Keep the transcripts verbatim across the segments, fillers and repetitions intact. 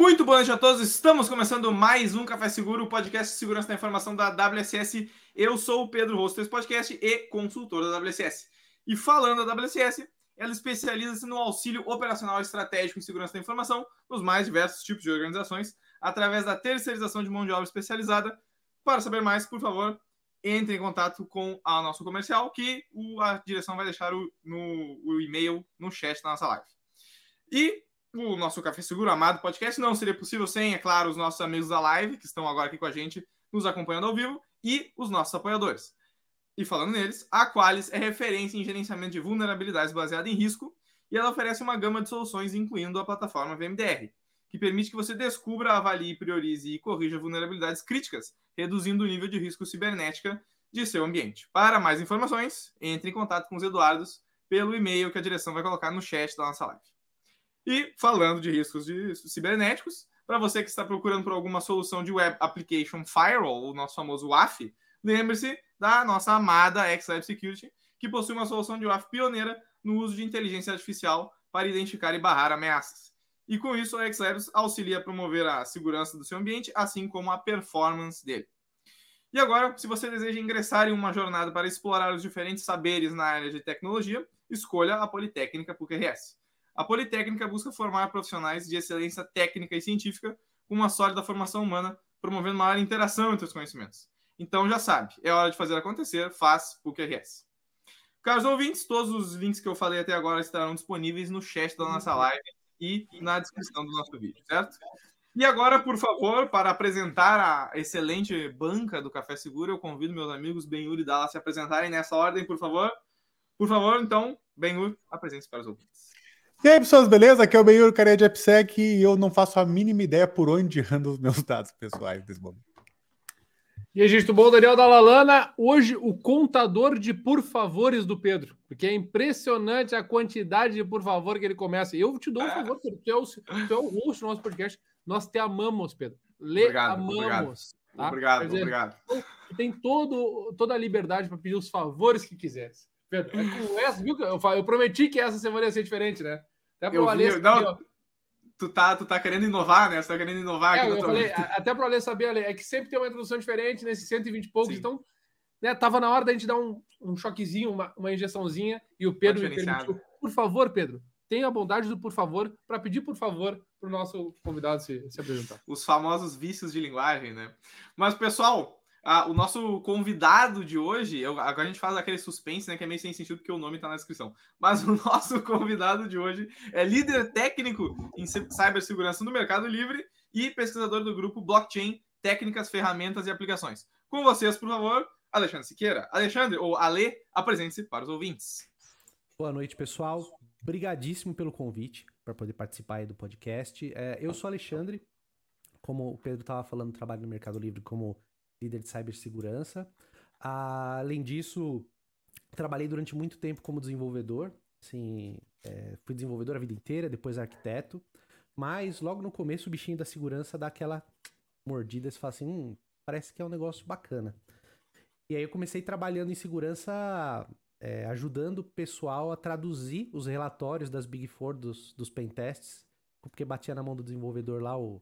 Muito boa noite a todos, estamos começando mais um Café Seguro, podcast de segurança da informação da W S S. Eu sou o Pedro Rosto, esse podcast e consultor da W S S. E falando da W S S, ela especializa-se no auxílio operacional estratégico em segurança da informação nos mais diversos tipos de organizações, através da terceirização de mão de obra especializada. Para saber mais, por favor, entre em contato com a nosso comercial, que a direção vai deixar o, no, o e-mail no chat da nossa live. E o nosso Café Seguro, amado podcast, não seria possível sem, é claro, os nossos amigos da live, que estão agora aqui com a gente, nos acompanhando ao vivo, e os nossos apoiadores. E falando neles, a Qualys é referência em gerenciamento de vulnerabilidades baseada em risco, e ela oferece uma gama de soluções, incluindo a plataforma V M D R, que permite que você descubra, avalie, priorize e corrija vulnerabilidades críticas, reduzindo o nível de risco cibernética de seu ambiente. Para mais informações, entre em contato com os Eduardos pelo e-mail que a direção vai colocar no chat da nossa live. E falando de riscos de cibernéticos, para você que está procurando por alguma solução de Web Application Firewall, o nosso famoso W A F, lembre-se da nossa amada XLabs Security, que possui uma solução de W A F pioneira no uso de inteligência artificial para identificar e barrar ameaças. E com isso, a XLabs auxilia a promover a segurança do seu ambiente, assim como a performance dele. E agora, se você deseja ingressar em uma jornada para explorar os diferentes saberes na área de tecnologia, escolha a Politécnica P U C R S. A Politécnica busca formar profissionais de excelência técnica e científica com uma sólida formação humana, promovendo maior interação entre os conhecimentos. Então já sabe, é hora de fazer acontecer, faz P U C R S. Caros ouvintes, todos os links que eu falei até agora estarão disponíveis no chat da nossa live e na descrição do nosso vídeo, certo? E agora, por favor, para apresentar a excelente banca do Café Seguro, eu convido meus amigos Ben-Hur e Dala a se apresentarem nessa ordem, por favor. Por favor, então, Ben-Hur, apresente-se para os ouvintes. E aí, pessoas, beleza? Aqui é o Ben-Hur, carinha de AppSec, e eu não faço a mínima ideia por onde andam os meus dados pessoais nesse momento. E aí, gente, tudo bom? Daniel Dalalana, hoje o contador de por favores do Pedro, porque é impressionante a quantidade de por favor que ele começa. E eu te dou um favor, Pedro, tu é o, tu é o host do nosso podcast, nós te amamos, Pedro. Lê, obrigado, amamos. Obrigado, tá? obrigado. Dizer, obrigado. Tu tem todo, toda a liberdade para pedir os favores que quisesse. Pedro, é com essa, viu? Eu, eu prometi que essa semana ia ser diferente, né? Até pro Alex. Eu, não, eu... tu, tá, tu tá querendo inovar, né? Você tá querendo inovar é, aqui eu falei, até pro Alex saber, Ale, é que sempre tem uma introdução diferente nesses cento e vinte e poucos, sim. Então, né, tava na hora da gente dar um, um choquezinho, uma, uma injeçãozinha, e o Pedro me permitiu. Por favor, Pedro, tenha a bondade do por favor, para pedir por favor pro nosso convidado se, se apresentar. Os famosos vícios de linguagem, né? Mas, pessoal. Ah, o nosso convidado de hoje, eu, agora a gente faz aquele suspense, né, que é meio sem sentido porque o nome está na descrição, mas o nosso convidado de hoje é líder técnico em cibersegurança no Mercado Livre e pesquisador do grupo Blockchain, Técnicas, Ferramentas e Aplicações. Com vocês, por favor, Alexandre Siqueira. Alexandre, ou Ale, apresente-se para os ouvintes. Boa noite, pessoal. Obrigadíssimo pelo convite para poder participar aí do podcast. É, eu sou Alexandre, como o Pedro estava falando, trabalho no Mercado Livre como líder de cibersegurança. Além disso, trabalhei durante muito tempo como desenvolvedor. Assim, é, fui desenvolvedor a vida inteira, depois arquiteto. Mas logo no começo o bichinho da segurança dá aquela mordida e você fala assim, hum, parece que é um negócio bacana. E aí eu comecei trabalhando em segurança, é, ajudando o pessoal a traduzir os relatórios das Big Four, dos, dos pentests, porque batia na mão do desenvolvedor lá o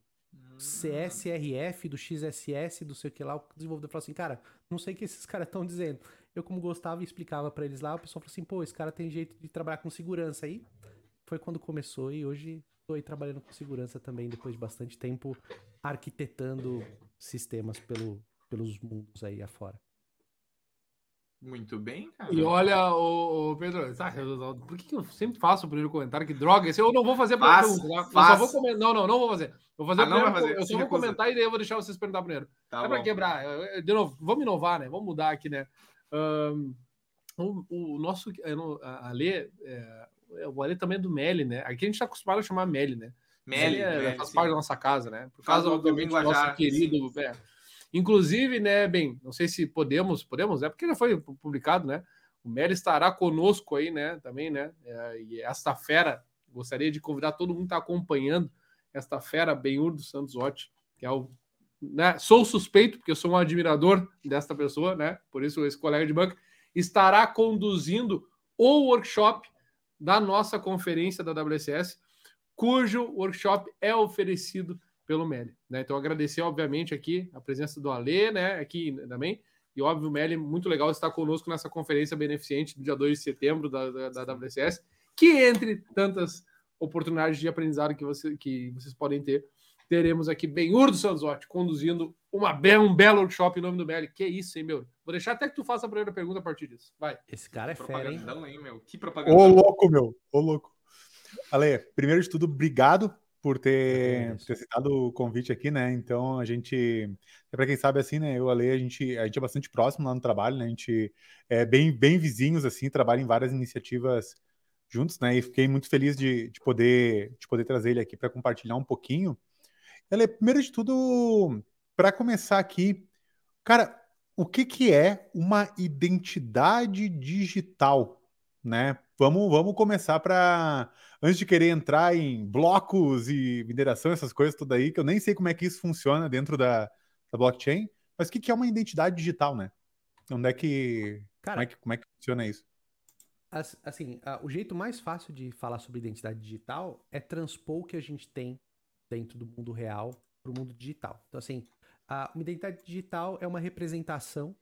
C S R F, do X S S, do sei o que lá. O desenvolvedor falou assim, cara, não sei o que esses caras estão dizendo. Eu, como gostava, explicava pra eles lá. O pessoal falou assim, pô, esse cara tem jeito de trabalhar com segurança. Aí foi quando começou e hoje tô aí trabalhando com segurança também, depois de bastante tempo arquitetando sistemas pelo, pelos mundos aí afora. Muito bem, cara. E olha, o, o Pedro, sabe, por que eu sempre faço o primeiro comentário? Que droga, esse eu não vou fazer pergunta, tá? Eu só vou comentar. Não, não, não vou fazer. Vou fazer, ah, primeiro, não vai fazer. Eu só vou recusa. Comentar e daí eu vou deixar vocês perguntar primeiro. Tá, é para quebrar. De novo, vamos inovar, né? Vamos mudar aqui, né? Um, o, o nosso Ale, é, o Ale também é do Meli, né? Aqui a gente está acostumado a chamar Meli, né? Meli, é, faz parte da nossa casa, né? Por causa, obviamente, do nosso querido... Inclusive, né, bem, não sei se podemos, podemos, né, porque já foi publicado, né, o Meli estará conosco aí, né, também, né, é, e esta fera, gostaria de convidar todo mundo que está acompanhando esta fera, Ben-Hur dos Santos Ott, que é o, né, sou suspeito, porque eu sou um admirador desta pessoa, né, por isso esse colega de banco, estará conduzindo o workshop da nossa conferência da W S S, cujo workshop é oferecido pelo Meli, né? Então, agradecer, obviamente, aqui a presença do Alê, né? Aqui também. E, óbvio, o Meli, muito legal estar conosco nessa conferência beneficente do dia dois de setembro da, da, da W S S, que, entre tantas oportunidades de aprendizado que, você, que vocês podem ter, teremos aqui Ben-Hur Ott conduzindo uma be- um belo workshop em nome do Meli. Que isso, hein, meu? Vou deixar até que tu faça a primeira pergunta a partir disso. Vai. Esse cara é fera, hein? Hein, meu? Que propaganda. Ô, louco, meu. Ô, louco. Ale, primeiro de tudo, obrigado por ter, é ter citado o convite aqui, né? Então, a gente... Para quem sabe, assim, né? Eu, Ale, a gente, a gente é bastante próximo lá no trabalho, né? A gente é bem, bem vizinhos, assim, trabalha em várias iniciativas juntos, né? E fiquei muito feliz de, de, poder, de poder trazer ele aqui para compartilhar um pouquinho. Ale, primeiro de tudo, para começar aqui, cara, o que, que é uma identidade digital, né? Vamos, vamos começar para... Antes de querer entrar em blocos e mineração, essas coisas tudo aí, que eu nem sei como é que isso funciona dentro da, da blockchain, mas o que, que é uma identidade digital, né? Onde é que... Cara, como é que, como é que funciona isso? Assim, o jeito mais fácil de falar sobre identidade digital é transpor o que a gente tem dentro do mundo real para o mundo digital. Então, assim, a, uma identidade digital é uma representação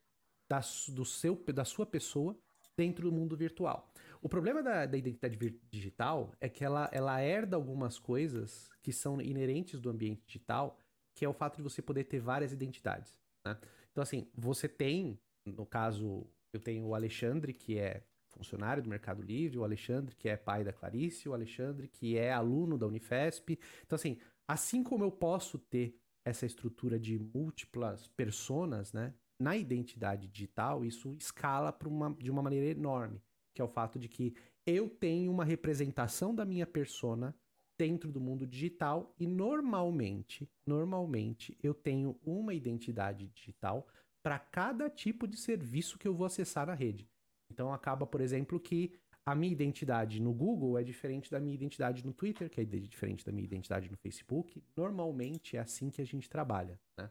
da, do seu, da sua pessoa dentro do mundo virtual. O problema da, da identidade digital é que ela, ela herda algumas coisas que são inerentes do ambiente digital, que é o fato de você poder ter várias identidades, né? Então, assim, você tem, no caso, eu tenho o Alexandre, que é funcionário do Mercado Livre, o Alexandre, que é pai da Clarice, o Alexandre, que é aluno da Unifesp. Então, assim, assim como eu posso ter essa estrutura de múltiplas personas, né, na identidade digital, isso escala pra uma, de uma maneira enorme, que é o fato de que eu tenho uma representação da minha persona dentro do mundo digital e normalmente, normalmente eu tenho uma identidade digital para cada tipo de serviço que eu vou acessar na rede. Então acaba, por exemplo, que a minha identidade no Google é diferente da minha identidade no Twitter, que é diferente da minha identidade no Facebook. Normalmente é assim que a gente trabalha, né?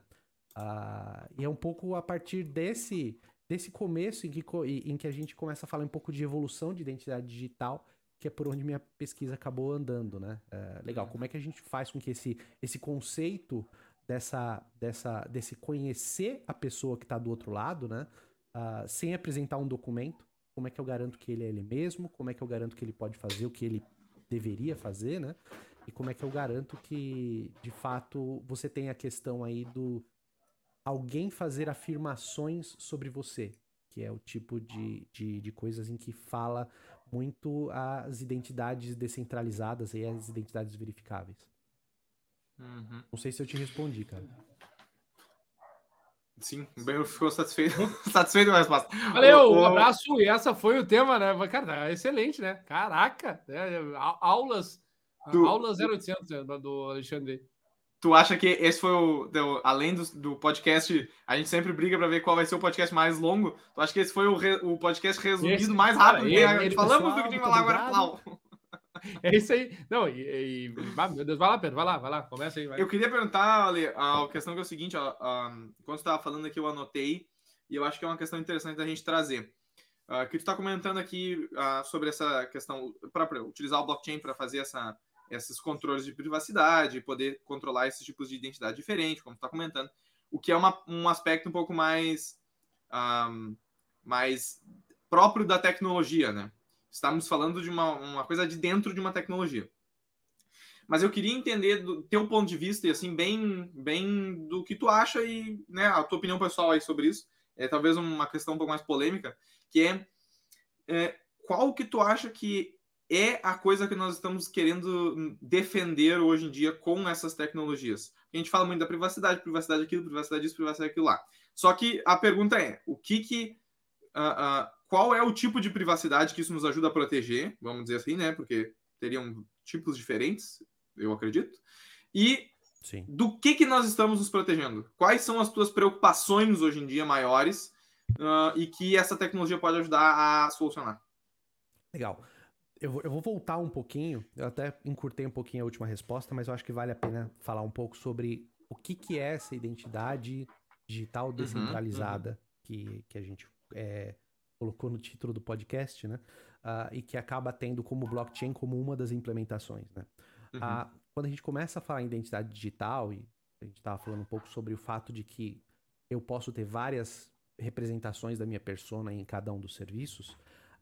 Ah, e é um pouco a partir desse... Desse começo em que, em que a gente começa a falar um pouco de evolução de identidade digital, que é por onde minha pesquisa acabou andando, né? É, legal, como é que a gente faz com que esse, esse conceito dessa, dessa, desse conhecer a pessoa que está do outro lado, né? Uh, sem apresentar um documento, como é que eu garanto que ele é ele mesmo, como é que eu garanto que ele pode fazer o que ele deveria fazer, né? E como é que eu garanto que, de fato, você tem a questão aí do... alguém fazer afirmações sobre você, que é o tipo de, de, de coisas em que fala muito as identidades descentralizadas e as identidades verificáveis. Uhum. Não sei se eu te respondi, cara. Sim, o Ben ficou satisfeito, satisfeito com a resposta. Valeu, um abraço, e essa foi o tema, né? Cara, excelente, né? Caraca, né? Aulas, do... aulas zero oitocentos do Alexandre. Tu acha que esse foi o... Deu, além do, do podcast, a gente sempre briga para ver qual vai ser o podcast mais longo. Tu acha que esse foi o, re, o podcast resumido esse, mais rápido? Cara, ele, ele, falamos pessoal, do que tinha que falar agora, Clau. É isso aí. Não, e, e... Meu Deus, vai lá, Pedro. Vai lá, vai lá. Começa aí. Vai. Eu queria perguntar, Ale, a questão que é o seguinte. Ó, quando tu tava falando aqui, eu anotei. E eu acho que é uma questão interessante da gente trazer. Uh, que tu tá comentando aqui uh, sobre essa questão própria. Utilizar o blockchain para fazer essa... esses controles de privacidade, poder controlar esses tipos de identidade diferente, como tu está comentando, o que é uma, um aspecto um pouco mais, um, mais próprio da tecnologia, né? Estamos falando de uma, uma coisa de dentro de uma tecnologia. Mas eu queria entender do teu ponto de vista, e assim, bem, bem do que tu acha e, né, a tua opinião pessoal aí sobre isso, é talvez uma questão um pouco mais polêmica, que é, é qual que tu acha que é a coisa que nós estamos querendo defender hoje em dia com essas tecnologias. A gente fala muito da privacidade, privacidade aquilo, privacidade isso, privacidade aquilo lá. Só que a pergunta é, o que que... Uh, uh, qual é o tipo de privacidade que isso nos ajuda a proteger, vamos dizer assim, né? Porque teriam tipos diferentes, eu acredito. E Sim. do que que nós estamos nos protegendo? Quais são as tuas preocupações hoje em dia maiores uh, e que essa tecnologia pode ajudar a solucionar? Legal. Eu vou voltar um pouquinho, eu até encurtei um pouquinho a última resposta, mas eu acho que vale a pena falar um pouco sobre o que, que é essa identidade digital descentralizada uhum, uhum. Que, que a gente é, colocou no título do podcast, né? Uh, e que acaba tendo como blockchain como uma das implementações, né? Uhum. A, quando a gente começa a falar em identidade digital, e a gente estava falando um pouco sobre o fato de que eu posso ter várias representações da minha persona em cada um dos serviços,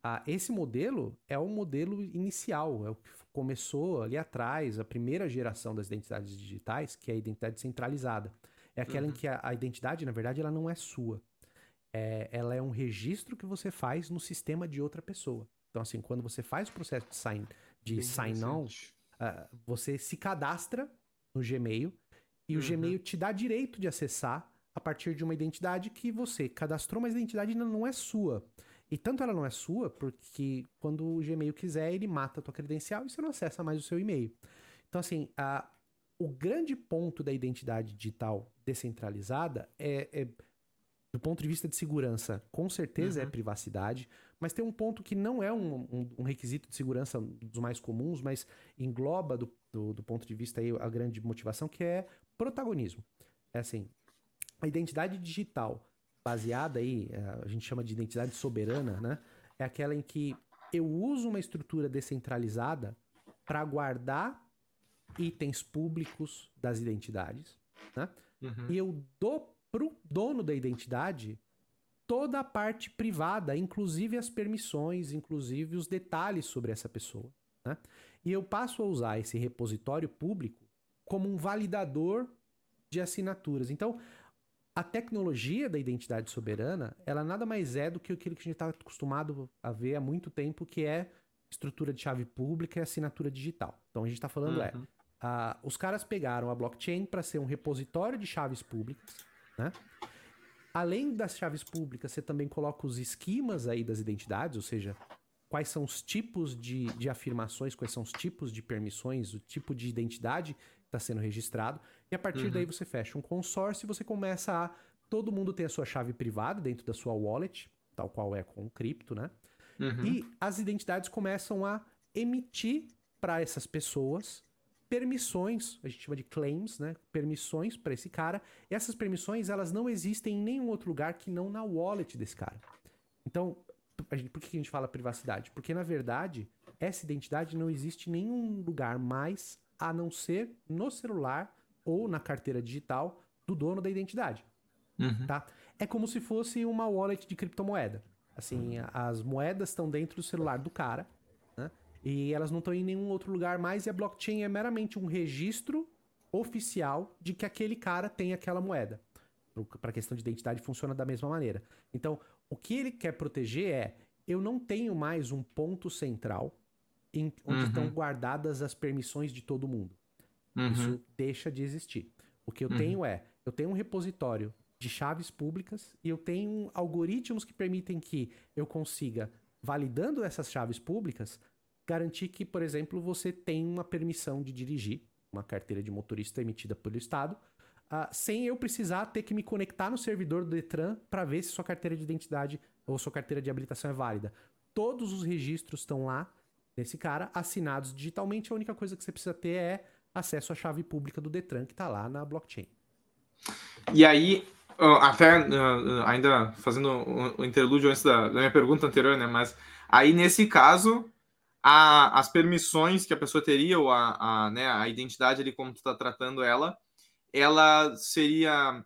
ah, esse modelo é o modelo inicial, é o que começou ali atrás, a primeira geração das identidades digitais, que é a identidade centralizada. É aquela uhum. em que a, a identidade, na verdade, ela não é sua. É, ela é um registro que você faz no sistema de outra pessoa. Então, assim, quando você faz o processo de sign, de sign on, uh, você se cadastra no Gmail e uhum. o Gmail te dá direito de acessar a partir de uma identidade que você cadastrou, mas a identidade ainda não é sua. E tanto ela não é sua, porque quando o Gmail quiser, ele mata a tua credencial e você não acessa mais o seu e-mail. Então, assim, a, o grande ponto da identidade digital descentralizada é, é, do ponto de vista de segurança, com certeza uhum. é privacidade, mas tem um ponto que não é um, um, um requisito de segurança dos mais comuns, mas engloba do, do, do ponto de vista aí a grande motivação, que é protagonismo. É assim... A identidade digital, baseada aí, a gente chama de identidade soberana, né? É aquela em que eu uso uma estrutura descentralizada para guardar itens públicos das identidades, né? Uhum. E eu dou pro dono da identidade toda a parte privada, inclusive as permissões, inclusive os detalhes sobre essa pessoa, né? E eu passo a usar esse repositório público como um validador de assinaturas. Então... A tecnologia da identidade soberana, ela nada mais é do que aquilo que a gente está acostumado a ver há muito tempo, que é estrutura de chave pública e assinatura digital. Então, a gente está falando uhum. é, uh, os caras pegaram a blockchain para ser um repositório de chaves públicas, né? Além das chaves públicas, você também coloca os esquemas aí das identidades, ou seja, quais são os tipos de, de afirmações, quais são os tipos de permissões, o tipo de identidade que está sendo registrado. E a partir uhum. daí você fecha um consórcio e você começa a... Todo mundo tem a sua chave privada dentro da sua wallet, tal qual é com o cripto, né? Uhum. E as identidades começam a emitir para essas pessoas permissões, a gente chama de claims, né? Permissões para esse cara. E essas permissões, elas não existem em nenhum outro lugar que não na wallet desse cara. Então... A gente, por que a gente fala privacidade? Porque, na verdade, essa identidade não existe em nenhum lugar mais a não ser no celular ou na carteira digital do dono da identidade. Uhum. Tá? É como se fosse uma wallet de criptomoeda. Assim, as moedas estão dentro do celular do cara, né? E elas não estão em nenhum outro lugar mais, e a blockchain é meramente um registro oficial de que aquele cara tem aquela moeda. Para a questão de identidade funciona da mesma maneira. Então, o que ele quer proteger é, eu não tenho mais um ponto central em, onde uhum. estão guardadas as permissões de todo mundo. Uhum. Isso deixa de existir. O que eu uhum. tenho é, eu tenho um repositório de chaves públicas e eu tenho algoritmos que permitem que eu consiga, validando essas chaves públicas, garantir que, por exemplo, você tem uma permissão de dirigir, uma carteira de motorista emitida pelo Estado, Uh, sem eu precisar ter que me conectar no servidor do DETRAN para ver se sua carteira de identidade ou sua carteira de habilitação é válida. Todos os registros estão lá, nesse cara, assinados digitalmente. A única coisa que você precisa ter é acesso à chave pública do DETRAN, que está lá na blockchain. E aí, até ainda fazendo o um interlúdio antes da minha pergunta anterior, né? Mas aí, nesse caso... A, as permissões que a pessoa teria, ou a, a, né, a identidade ali, como tu está tratando ela, ela seria...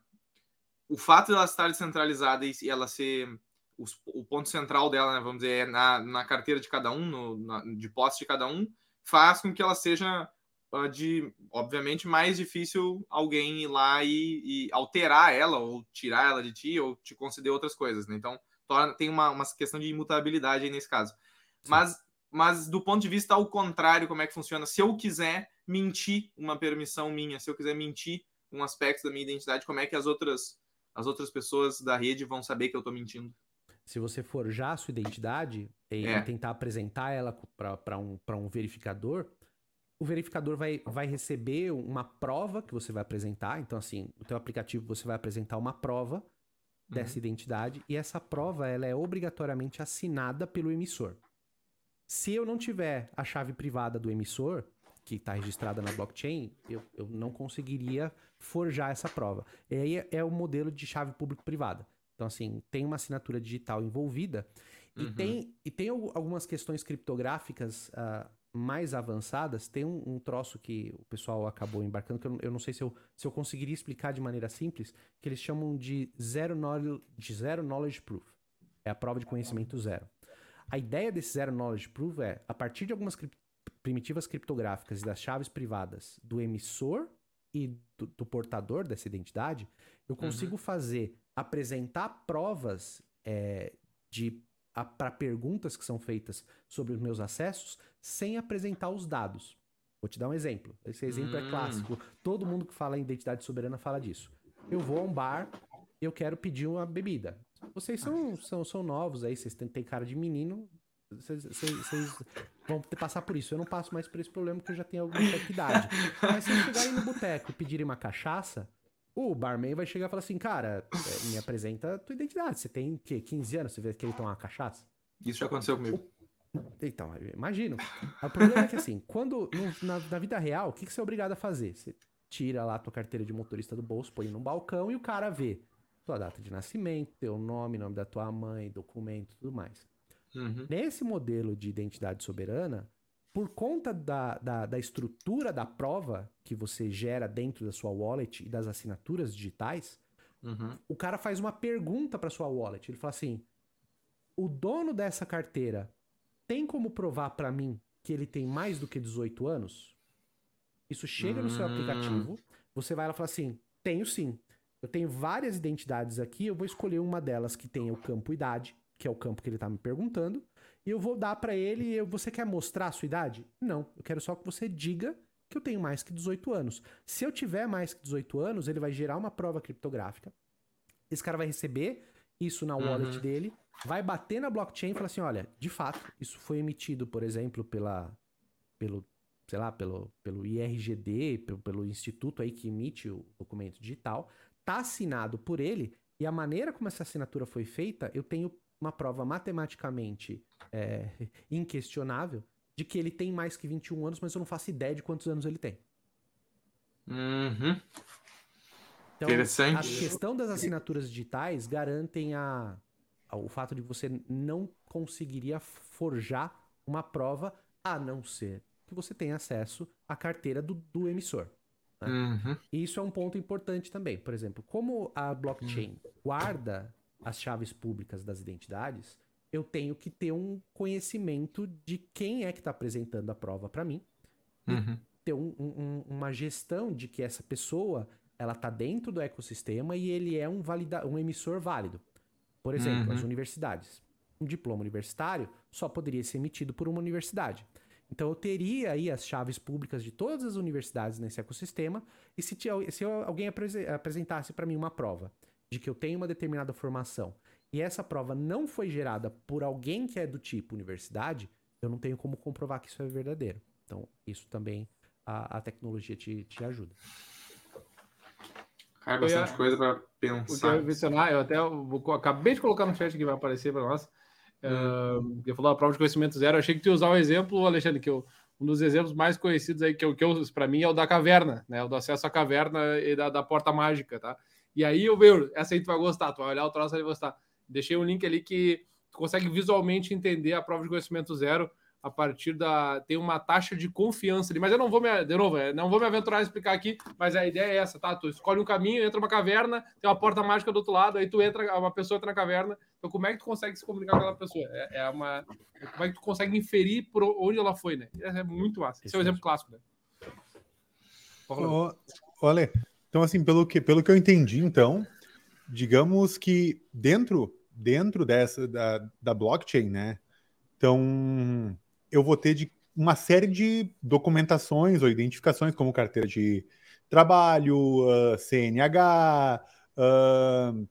O fato de ela estar descentralizada e ela ser... Os, o ponto central dela, né, vamos dizer, é na, na carteira de cada um, no, na, de posse de cada um, faz com que ela seja, uh, de, obviamente, mais difícil alguém ir lá e, e alterar ela, ou tirar ela de ti, ou te conceder outras coisas, né? Então, torna, tem uma, uma questão de imutabilidade aí nesse caso. Sim. Mas... Mas do ponto de vista ao contrário, como é que funciona? Se eu quiser mentir uma permissão minha, se eu quiser mentir um aspecto da minha identidade, como é que as outras, as outras pessoas da rede vão saber que eu estou mentindo? Se você forjar a sua identidade e é. tentar apresentar ela para um, um verificador, o verificador vai, vai receber uma prova que você vai apresentar. Então, assim, no teu aplicativo você vai apresentar uma prova dessa uhum. identidade, e essa prova ela é obrigatoriamente assinada pelo emissor. Se eu não tiver a chave privada do emissor, que está registrada na blockchain, eu, eu não conseguiria forjar essa prova. E aí é o modelo de chave público-privada. Então, assim, tem uma assinatura digital envolvida. E, uhum. tem, e tem algumas questões criptográficas uh, mais avançadas, tem um, um troço que o pessoal acabou embarcando, que eu, eu não sei se eu, se eu conseguiria explicar de maneira simples, que eles chamam de zero knowledge, de zero knowledge proof. É a prova de conhecimento zero. A ideia desse zero knowledge proof é, a partir de algumas cri- primitivas criptográficas e das chaves privadas do emissor e do, do portador dessa identidade, eu consigo uhum. fazer, apresentar provas é, de para perguntas que são feitas sobre os meus acessos, sem apresentar os dados. Vou te dar um exemplo. Esse exemplo hum. é clássico. Todo mundo que fala em identidade soberana fala disso. Eu vou a um bar, eu quero pedir uma bebida. Vocês são, são, são novos aí, vocês têm cara de menino, vocês, vocês, vocês vão passar por isso. Eu não passo mais por esse problema porque eu já tenho alguma idade. Mas se eu chegar aí no boteco e pedirem uma cachaça, o barman vai chegar e falar assim, cara, me apresenta a tua identidade. Você tem, o quê, quinze anos? Você vê que ele toma uma cachaça? Isso já aconteceu comigo. Então, imagino. O problema é que assim, quando na, na vida real, o que, que você é obrigado a fazer? Você tira lá a tua carteira de motorista do bolso, põe num balcão e o cara vê tua data de nascimento, teu nome, nome da tua mãe, documento e tudo mais. Uhum. Nesse modelo de identidade soberana, por conta da, da, da estrutura da prova que você gera dentro da sua wallet e das assinaturas digitais, uhum. o cara faz uma pergunta para sua wallet. Ele fala assim, o dono dessa carteira tem como provar para mim que ele tem mais do que dezoito anos? Isso chega uhum. no seu aplicativo, você vai lá e fala assim, tenho sim. Eu tenho várias identidades aqui, eu vou escolher uma delas que tenha o campo idade, que é o campo que ele tá me perguntando, e eu vou dar pra ele, eu, você quer mostrar a sua idade? Não, eu quero só que você diga que eu tenho mais que dezoito anos. Se eu tiver mais que dezoito anos, ele vai gerar uma prova criptográfica, esse cara vai receber isso na wallet uhum. dele, vai bater na blockchain e falar assim, olha, de fato, isso foi emitido, por exemplo, pela, pelo, sei lá, pelo, pelo I R G D, pelo, pelo instituto aí que emite o documento digital, tá assinado por ele, e a maneira como essa assinatura foi feita, eu tenho uma prova matematicamente é, inquestionável de que ele tem mais que vinte e um anos, mas eu não faço ideia de quantos anos ele tem. Uhum. Então, interessante. A questão das assinaturas digitais garantem a, a, o fato de você não conseguiria forjar uma prova, a não ser que você tenha acesso à carteira do, do emissor. Né? Uhum. E isso é um ponto importante também. Por exemplo, como a blockchain uhum. guarda as chaves públicas das identidades, eu tenho que ter um conhecimento de quem é que está apresentando a prova para mim, uhum. ter um, um, uma gestão de que essa pessoa ela está dentro do ecossistema e ele é um, valida- um emissor válido. Por exemplo, uhum. as universidades. Um diploma universitário só poderia ser emitido por uma universidade. Então eu teria aí as chaves públicas de todas as universidades nesse ecossistema e se, t- se eu, alguém apres- apresentasse para mim uma prova de que eu tenho uma determinada formação e essa prova não foi gerada por alguém que é do tipo universidade, eu não tenho como comprovar que isso é verdadeiro. Então, isso também a, a tecnologia te, te ajuda. Cara, bastante eu, coisa para pensar. Eu, eu até eu acabei de colocar no chat que vai aparecer para nós. Hum. Uh, eu falou a prova de conhecimento zero. Eu achei que tu ia usar um exemplo, Alexandre, que eu, um dos exemplos mais conhecidos aí que eu, que eu para mim é o da caverna, né? O do acesso à caverna e da, da porta mágica, tá? E aí, eu vejo, essa aí tu vai gostar, tu vai olhar o troço e vai gostar. Deixei um link ali que tu consegue visualmente entender a prova de conhecimento zero a partir da... Tem uma taxa de confiança ali, mas eu não vou me... De novo, não vou me aventurar a explicar aqui, mas a ideia é essa, tá? Tu escolhe um caminho, entra uma caverna, tem uma porta mágica do outro lado, aí tu entra, uma pessoa entra na caverna, então como é que tu consegue se comunicar com aquela pessoa? É, é uma... Como é que tu consegue inferir por onde ela foi, né? É muito massa. Esse é um exemplo clássico, né? Olha... Então, assim, pelo que, pelo que eu entendi, então, digamos que dentro, dentro dessa, da, da blockchain, né, então, eu vou ter de uma série de documentações ou identificações, como carteira de trabalho, uh, C N H, uh,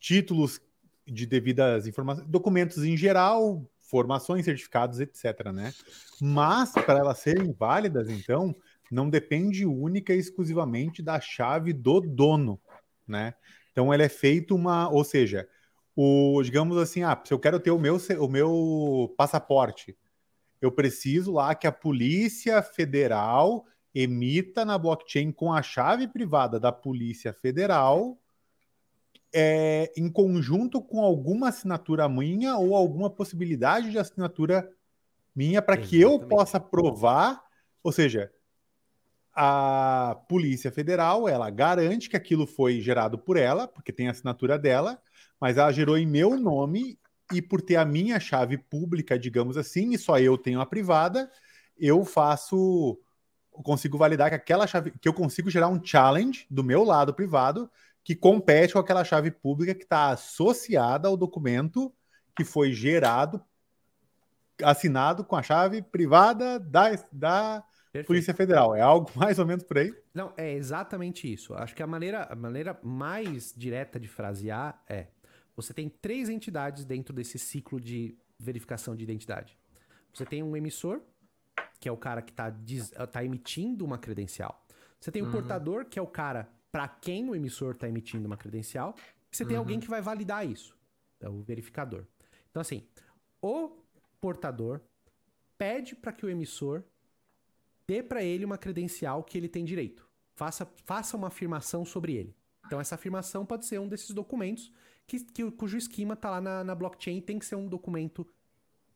títulos de devidas informações, documentos em geral, formações, certificados, etcétera, né? Mas, para elas serem válidas, então... não depende única e exclusivamente da chave do dono, né? Então, ela é feita uma... Ou seja, o, digamos assim, ah, se eu quero ter o meu, o meu passaporte, eu preciso lá que a Polícia Federal emita na blockchain com a chave privada da Polícia Federal é, em conjunto com alguma assinatura minha ou alguma possibilidade de assinatura minha para que eu possa provar, ou seja, a Polícia Federal, ela garante que aquilo foi gerado por ela, porque tem a assinatura dela, mas ela gerou em meu nome e por ter a minha chave pública, digamos assim, e só eu tenho a privada, eu faço, consigo validar que aquela chave, que eu consigo gerar um challenge do meu lado privado que compete com aquela chave pública que está associada ao documento que foi gerado, assinado com a chave privada da, da Polícia Federal. É algo mais ou menos por aí? Não, é exatamente isso. Acho que a maneira, a maneira mais direta de frasear é: você tem três entidades dentro desse ciclo de verificação de identidade. Você tem um emissor, que é o cara que está tá emitindo uma credencial. Você tem o uhum. portador, que é o cara para quem o emissor está emitindo uma credencial. E você uhum. tem alguém que vai validar isso, é o verificador. Então, assim, o portador pede para que o emissor dê para ele uma credencial que ele tem direito. Faça, faça uma afirmação sobre ele. Então, essa afirmação pode ser um desses documentos que, que, cujo esquema está lá na, na blockchain, tem que ser um documento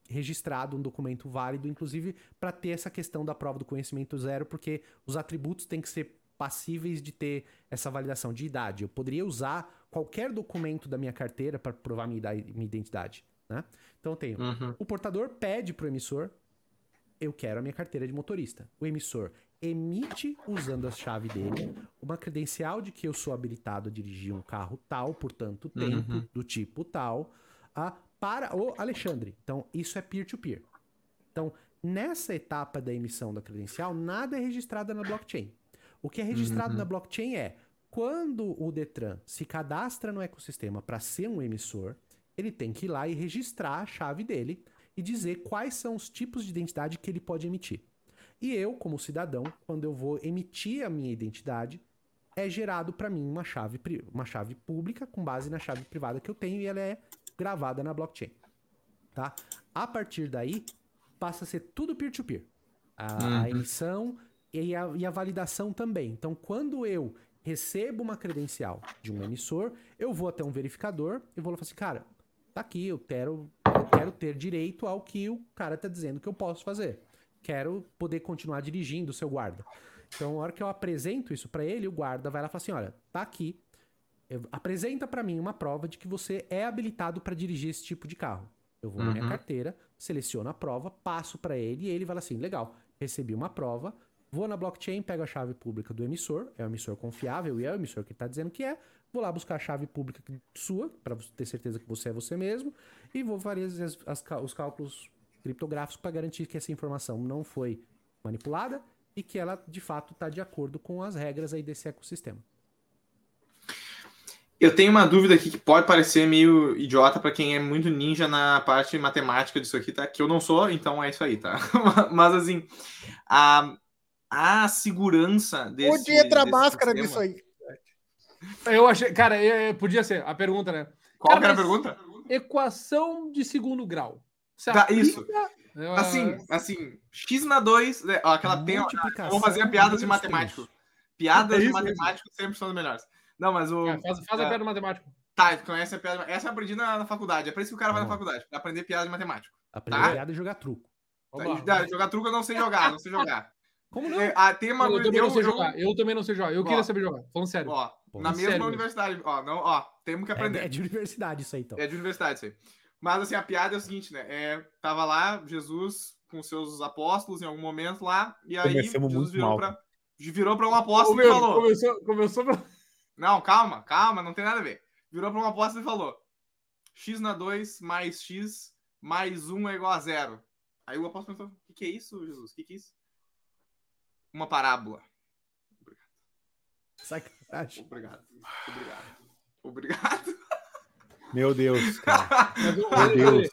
registrado, um documento válido, inclusive para ter essa questão da prova do conhecimento zero, porque os atributos têm que ser passíveis de ter essa validação de idade. Eu poderia usar qualquer documento da minha carteira para provar minha, idade, minha identidade, né? Então eu tenho, uhum. o portador pede para o emissor: eu quero a minha carteira de motorista. O emissor emite, usando a chave dele, uma credencial de que eu sou habilitado a dirigir um carro tal, por tanto tempo, uhum. do tipo tal, a, para o Alexandre. Então, isso é peer-to-peer. Então, nessa etapa da emissão da credencial, nada é registrado na blockchain. O que é registrado uhum. na blockchain é: quando o DETRAN se cadastra no ecossistema para ser um emissor, ele tem que ir lá e registrar a chave dele e dizer quais são os tipos de identidade que ele pode emitir. E eu, como cidadão, quando eu vou emitir a minha identidade, é gerado para mim uma chave, uma chave pública com base na chave privada que eu tenho, e ela é gravada na blockchain. Tá? A partir daí, passa a ser tudo peer-to-peer. A uhum. emissão... E a, e a validação também. Então, quando eu recebo uma credencial de um emissor, eu vou até um verificador e vou lá e falo assim: cara, tá aqui, eu quero, eu quero ter direito ao que o cara tá dizendo que eu posso fazer. Quero poder continuar dirigindo o seu guarda. Então, a hora que eu apresento isso para ele, o guarda vai lá e fala assim: olha, tá aqui, eu, apresenta para mim uma prova de que você é habilitado para dirigir esse tipo de carro. Eu vou uhum. na minha carteira, seleciono a prova, passo para ele e ele vai lá assim: legal, recebi uma prova. Vou na blockchain, pego a chave pública do emissor, é o emissor confiável e é o emissor que está dizendo que é. Vou lá buscar a chave pública sua, para ter certeza que você é você mesmo, e vou fazer as, as, os cálculos criptográficos para garantir que essa informação não foi manipulada e que ela, de fato, está de acordo com as regras aí desse ecossistema. Eu tenho uma dúvida aqui que pode parecer meio idiota para quem é muito ninja na parte matemática disso aqui, tá? Que eu não sou, então é isso aí, tá? Mas, assim... a A segurança desse... Podia entrar desse máscara sistema. Disso aí. Eu achei... Cara, podia ser a pergunta, né? Qual cara, era a pergunta? Equação de segundo grau. Tá, isso. Eu... Assim, assim, x na dois... Né, aquela tem... Vou fazer a piada de matemático. Piadas é isso, de matemático é sempre são as melhores. Não, mas o... É, faz, faz a piada de matemático. Tá, conhece a piada... Essa eu aprendi na, na faculdade. É por isso que o cara ah. vai na faculdade. Pra aprender piada de matemático. Aprender tá? piada e jogar truco. Tá, tá, jogar truco eu não sei jogar, não sei jogar. Como não? É, ah, tem uma... eu, eu também não sei eu, jogar. Eu também não sei jogar. Eu ó, queria saber jogar. Falando sério. Ó, Pô, na mesma sério. Universidade. Ó, não, ó, temos que aprender. É, é de universidade isso aí, então. É de universidade isso aí. Mas, assim, a piada é o seguinte, né? É, tava lá Jesus com seus apóstolos em algum momento lá. E aí Comecemos Jesus virou mal, pra, virou pra um apóstolo meu, e falou... Começou, começou pra... Não, calma, calma. Não tem nada a ver. Virou pra um apóstolo e falou: x na dois mais x mais um é igual a zero. Aí o apóstolo perguntou: o que, que é isso, Jesus? O que, que é isso? Uma parábola. Obrigado. Sacanagem. Obrigado. Obrigado. Obrigado. Meu Deus, cara. Meu Deus.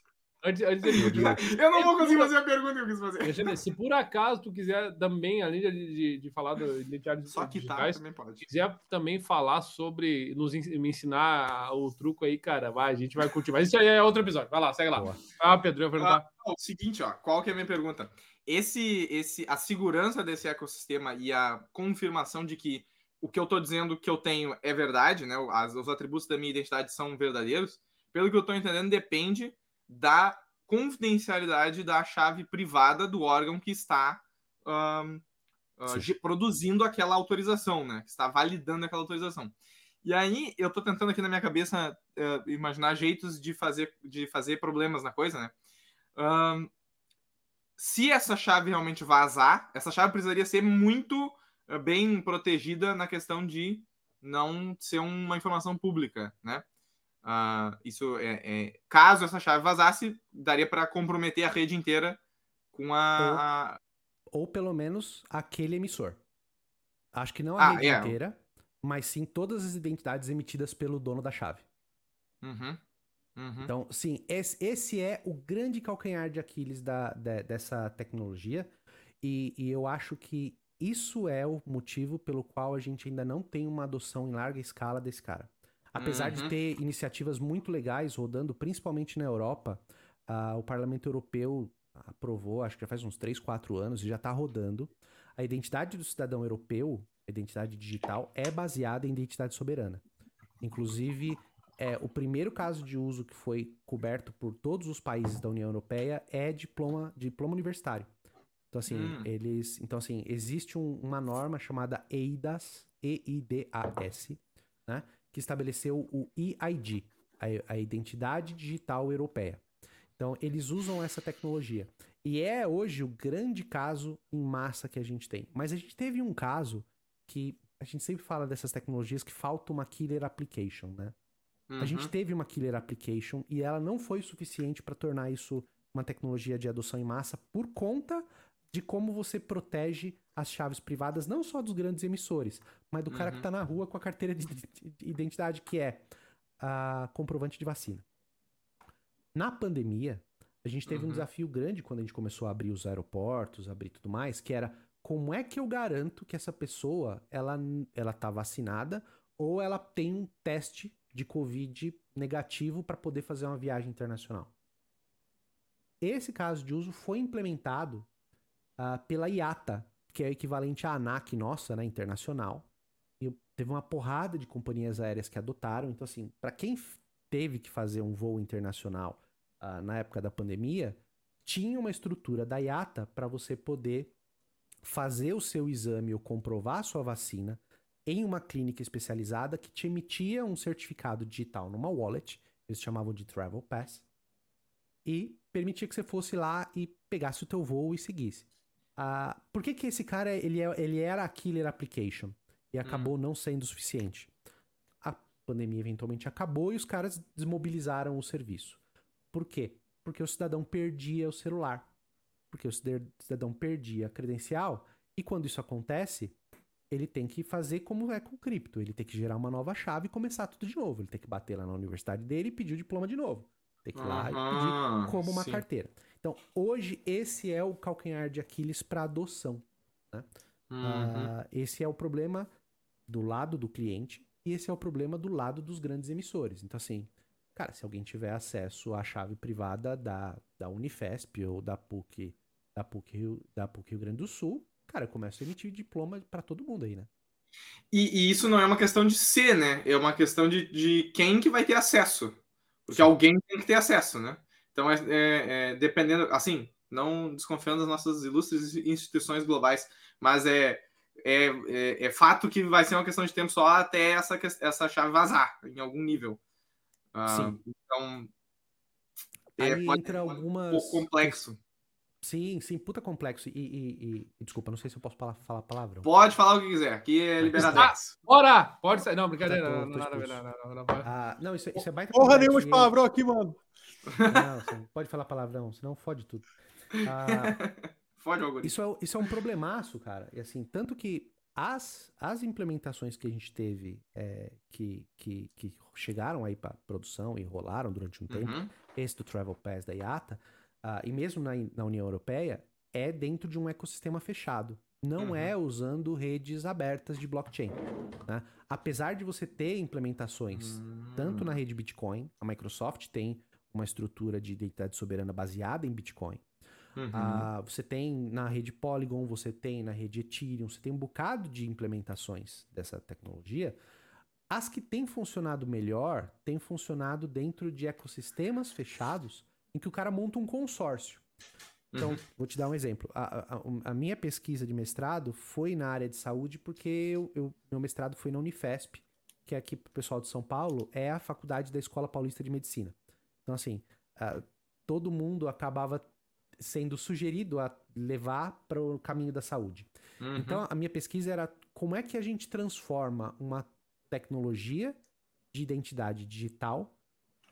Antes, antes de... Meu Deus. Eu não vou conseguir fazer a pergunta que eu quis fazer. Alexandre, se por acaso tu quiser também, além de, de, de falar do identidade só que digitais, tá, também pode. Quiser também falar sobre, nos me ensinar o truco aí, cara, vai, a gente vai curtir. Mas isso aí é outro episódio. Vai lá, segue lá. Boa. Ah, Pedro, eu vou perguntar. Ah, o seguinte, ó, qual que é a minha pergunta? Esse, esse, a segurança desse ecossistema e a confirmação de que o que eu estou dizendo que eu tenho é verdade, né? As, os atributos da minha identidade são verdadeiros, pelo que eu estou entendendo, depende da confidencialidade da chave privada do órgão que está um, uh, produzindo aquela autorização, né? Que está validando aquela autorização. E aí, eu estou tentando aqui na minha cabeça uh, imaginar jeitos de fazer, de fazer problemas na coisa, né? Um, se essa chave realmente vazar, essa chave precisaria ser muito uh, bem protegida na questão de não ser uma informação pública, né? Uh, isso é, é, caso essa chave vazasse, daria para comprometer a rede inteira com a... Ou, ou pelo menos aquele emissor. Acho que não a ah, rede é. inteira, mas sim todas as identidades emitidas pelo dono da chave. Uhum. Uhum. Então, sim, esse, esse é o grande calcanhar de Aquiles da, de, dessa tecnologia, e, e eu acho que isso é o motivo pelo qual a gente ainda não tem uma adoção em larga escala desse cara. Apesar uhum. de ter iniciativas muito legais rodando, principalmente na Europa, uh, o Parlamento Europeu aprovou, acho que já faz uns três, quatro anos, e já está rodando. A identidade do cidadão europeu, a identidade digital, é baseada em identidade soberana. Inclusive, é, o primeiro caso de uso que foi coberto por todos os países da União Europeia é diploma, diploma universitário. Então, assim, hum. eles, então, assim existe um, uma norma chamada EIDAS, E I D A S, né? Que estabeleceu o E I D, a, a Identidade Digital Europeia. Então, eles usam essa tecnologia. E é hoje o grande caso em massa que a gente tem. Mas a gente teve um caso que a gente sempre fala dessas tecnologias que falta uma killer application, né? Uhum. A gente teve uma killer application e ela não foi suficiente para tornar isso uma tecnologia de adoção em massa por conta de como você protege as chaves privadas, não só dos grandes emissores, mas do cara uhum. que tá na rua com a carteira de identidade, que é a comprovante de vacina. Na pandemia, a gente teve uhum. um desafio grande quando a gente começou a abrir os aeroportos, abrir tudo mais, que era como é que eu garanto que essa pessoa, ela, ela tá vacinada ou ela tem um teste de Covid negativo para poder fazer uma viagem internacional. Esse caso de uso foi implementado uh, pela IATA, que é o equivalente à ANAC nossa, né, internacional. E teve uma porrada de companhias aéreas que adotaram. Então, assim, para quem teve que fazer um voo internacional uh, na época da pandemia, tinha uma estrutura da IATA para você poder fazer o seu exame ou comprovar a sua vacina em uma clínica especializada que te emitia um certificado digital numa wallet, eles chamavam de Travel Pass, e permitia que você fosse lá e pegasse o teu voo e seguisse. Uh, por que que esse cara, ele, é, ele era a killer application e acabou hum. não sendo o suficiente? A pandemia eventualmente acabou e os caras desmobilizaram o serviço. Por quê? Porque o cidadão perdia o celular, porque o cidadão perdia a credencial, e quando isso acontece, ele tem que fazer como é com o cripto, ele tem que gerar uma nova chave e começar tudo de novo, ele tem que bater lá na universidade dele e pedir o diploma de novo, tem que ir lá ah, e pedir como uma sim. carteira. Então, hoje, esse é o calcanhar de Aquiles para adoção, né? Uhum. Uh, esse é o problema do lado do cliente e esse é o problema do lado dos grandes emissores. Então, assim, cara, se alguém tiver acesso à chave privada da, da Unifesp ou da PUC, da PUC, Rio, da PUC Rio Grande do Sul, cara, começa a emitir diploma para todo mundo aí, né? E, e isso não é uma questão de ser, né? É uma questão de, de quem que vai ter acesso. Porque Sim. alguém tem que ter acesso, né? Então, é, é, é, dependendo, assim, não desconfiando das nossas ilustres instituições globais, mas é, é, é, é fato que vai ser uma questão de tempo só até essa, essa chave vazar, em algum nível. Ah, sim. Então, é, aí pode entra ser algumas... um pouco complexo. Sim, sim, puta complexo. E, e, e, e desculpa, não sei se eu posso falar, falar palavrão. Pode falar o que quiser, aqui é liberado. Ah, bora! Pode sair. Não, brincadeira. Tá, tô, tô não, não, não, não, não. Ah, não, isso, isso é baita. Porra nenhuma de palavrão aqui, mano. Não, você não pode falar palavrão, senão fode tudo. Ah, fode algo. Isso é, isso é um problemaço, cara. E assim, tanto que as, as implementações que a gente teve é, que, que, que chegaram aí para produção e rolaram durante um tempo, uhum. esse do Travel Pass da IATA, ah, e mesmo na, na União Europeia, é dentro de um ecossistema fechado. Não uhum. é usando redes abertas de blockchain, né? Apesar de você ter implementações uhum. tanto na rede Bitcoin, a Microsoft tem uma estrutura de identidade soberana baseada em Bitcoin. Uhum. Uh, você tem na rede Polygon, você tem na rede Ethereum, você tem um bocado de implementações dessa tecnologia. As que têm funcionado melhor, têm funcionado dentro de ecossistemas fechados em que o cara monta um consórcio. Então, uhum. vou te dar um exemplo. A, a, a minha pesquisa de mestrado foi na área de saúde porque eu, eu, meu mestrado foi na Unifesp, que aqui pro pessoal de São Paulo é a faculdade da Escola Paulista de Medicina. Então, assim, uh, todo mundo acabava sendo sugerido a levar para o caminho da saúde. Uhum. Então, a minha pesquisa era como é que a gente transforma uma tecnologia de identidade digital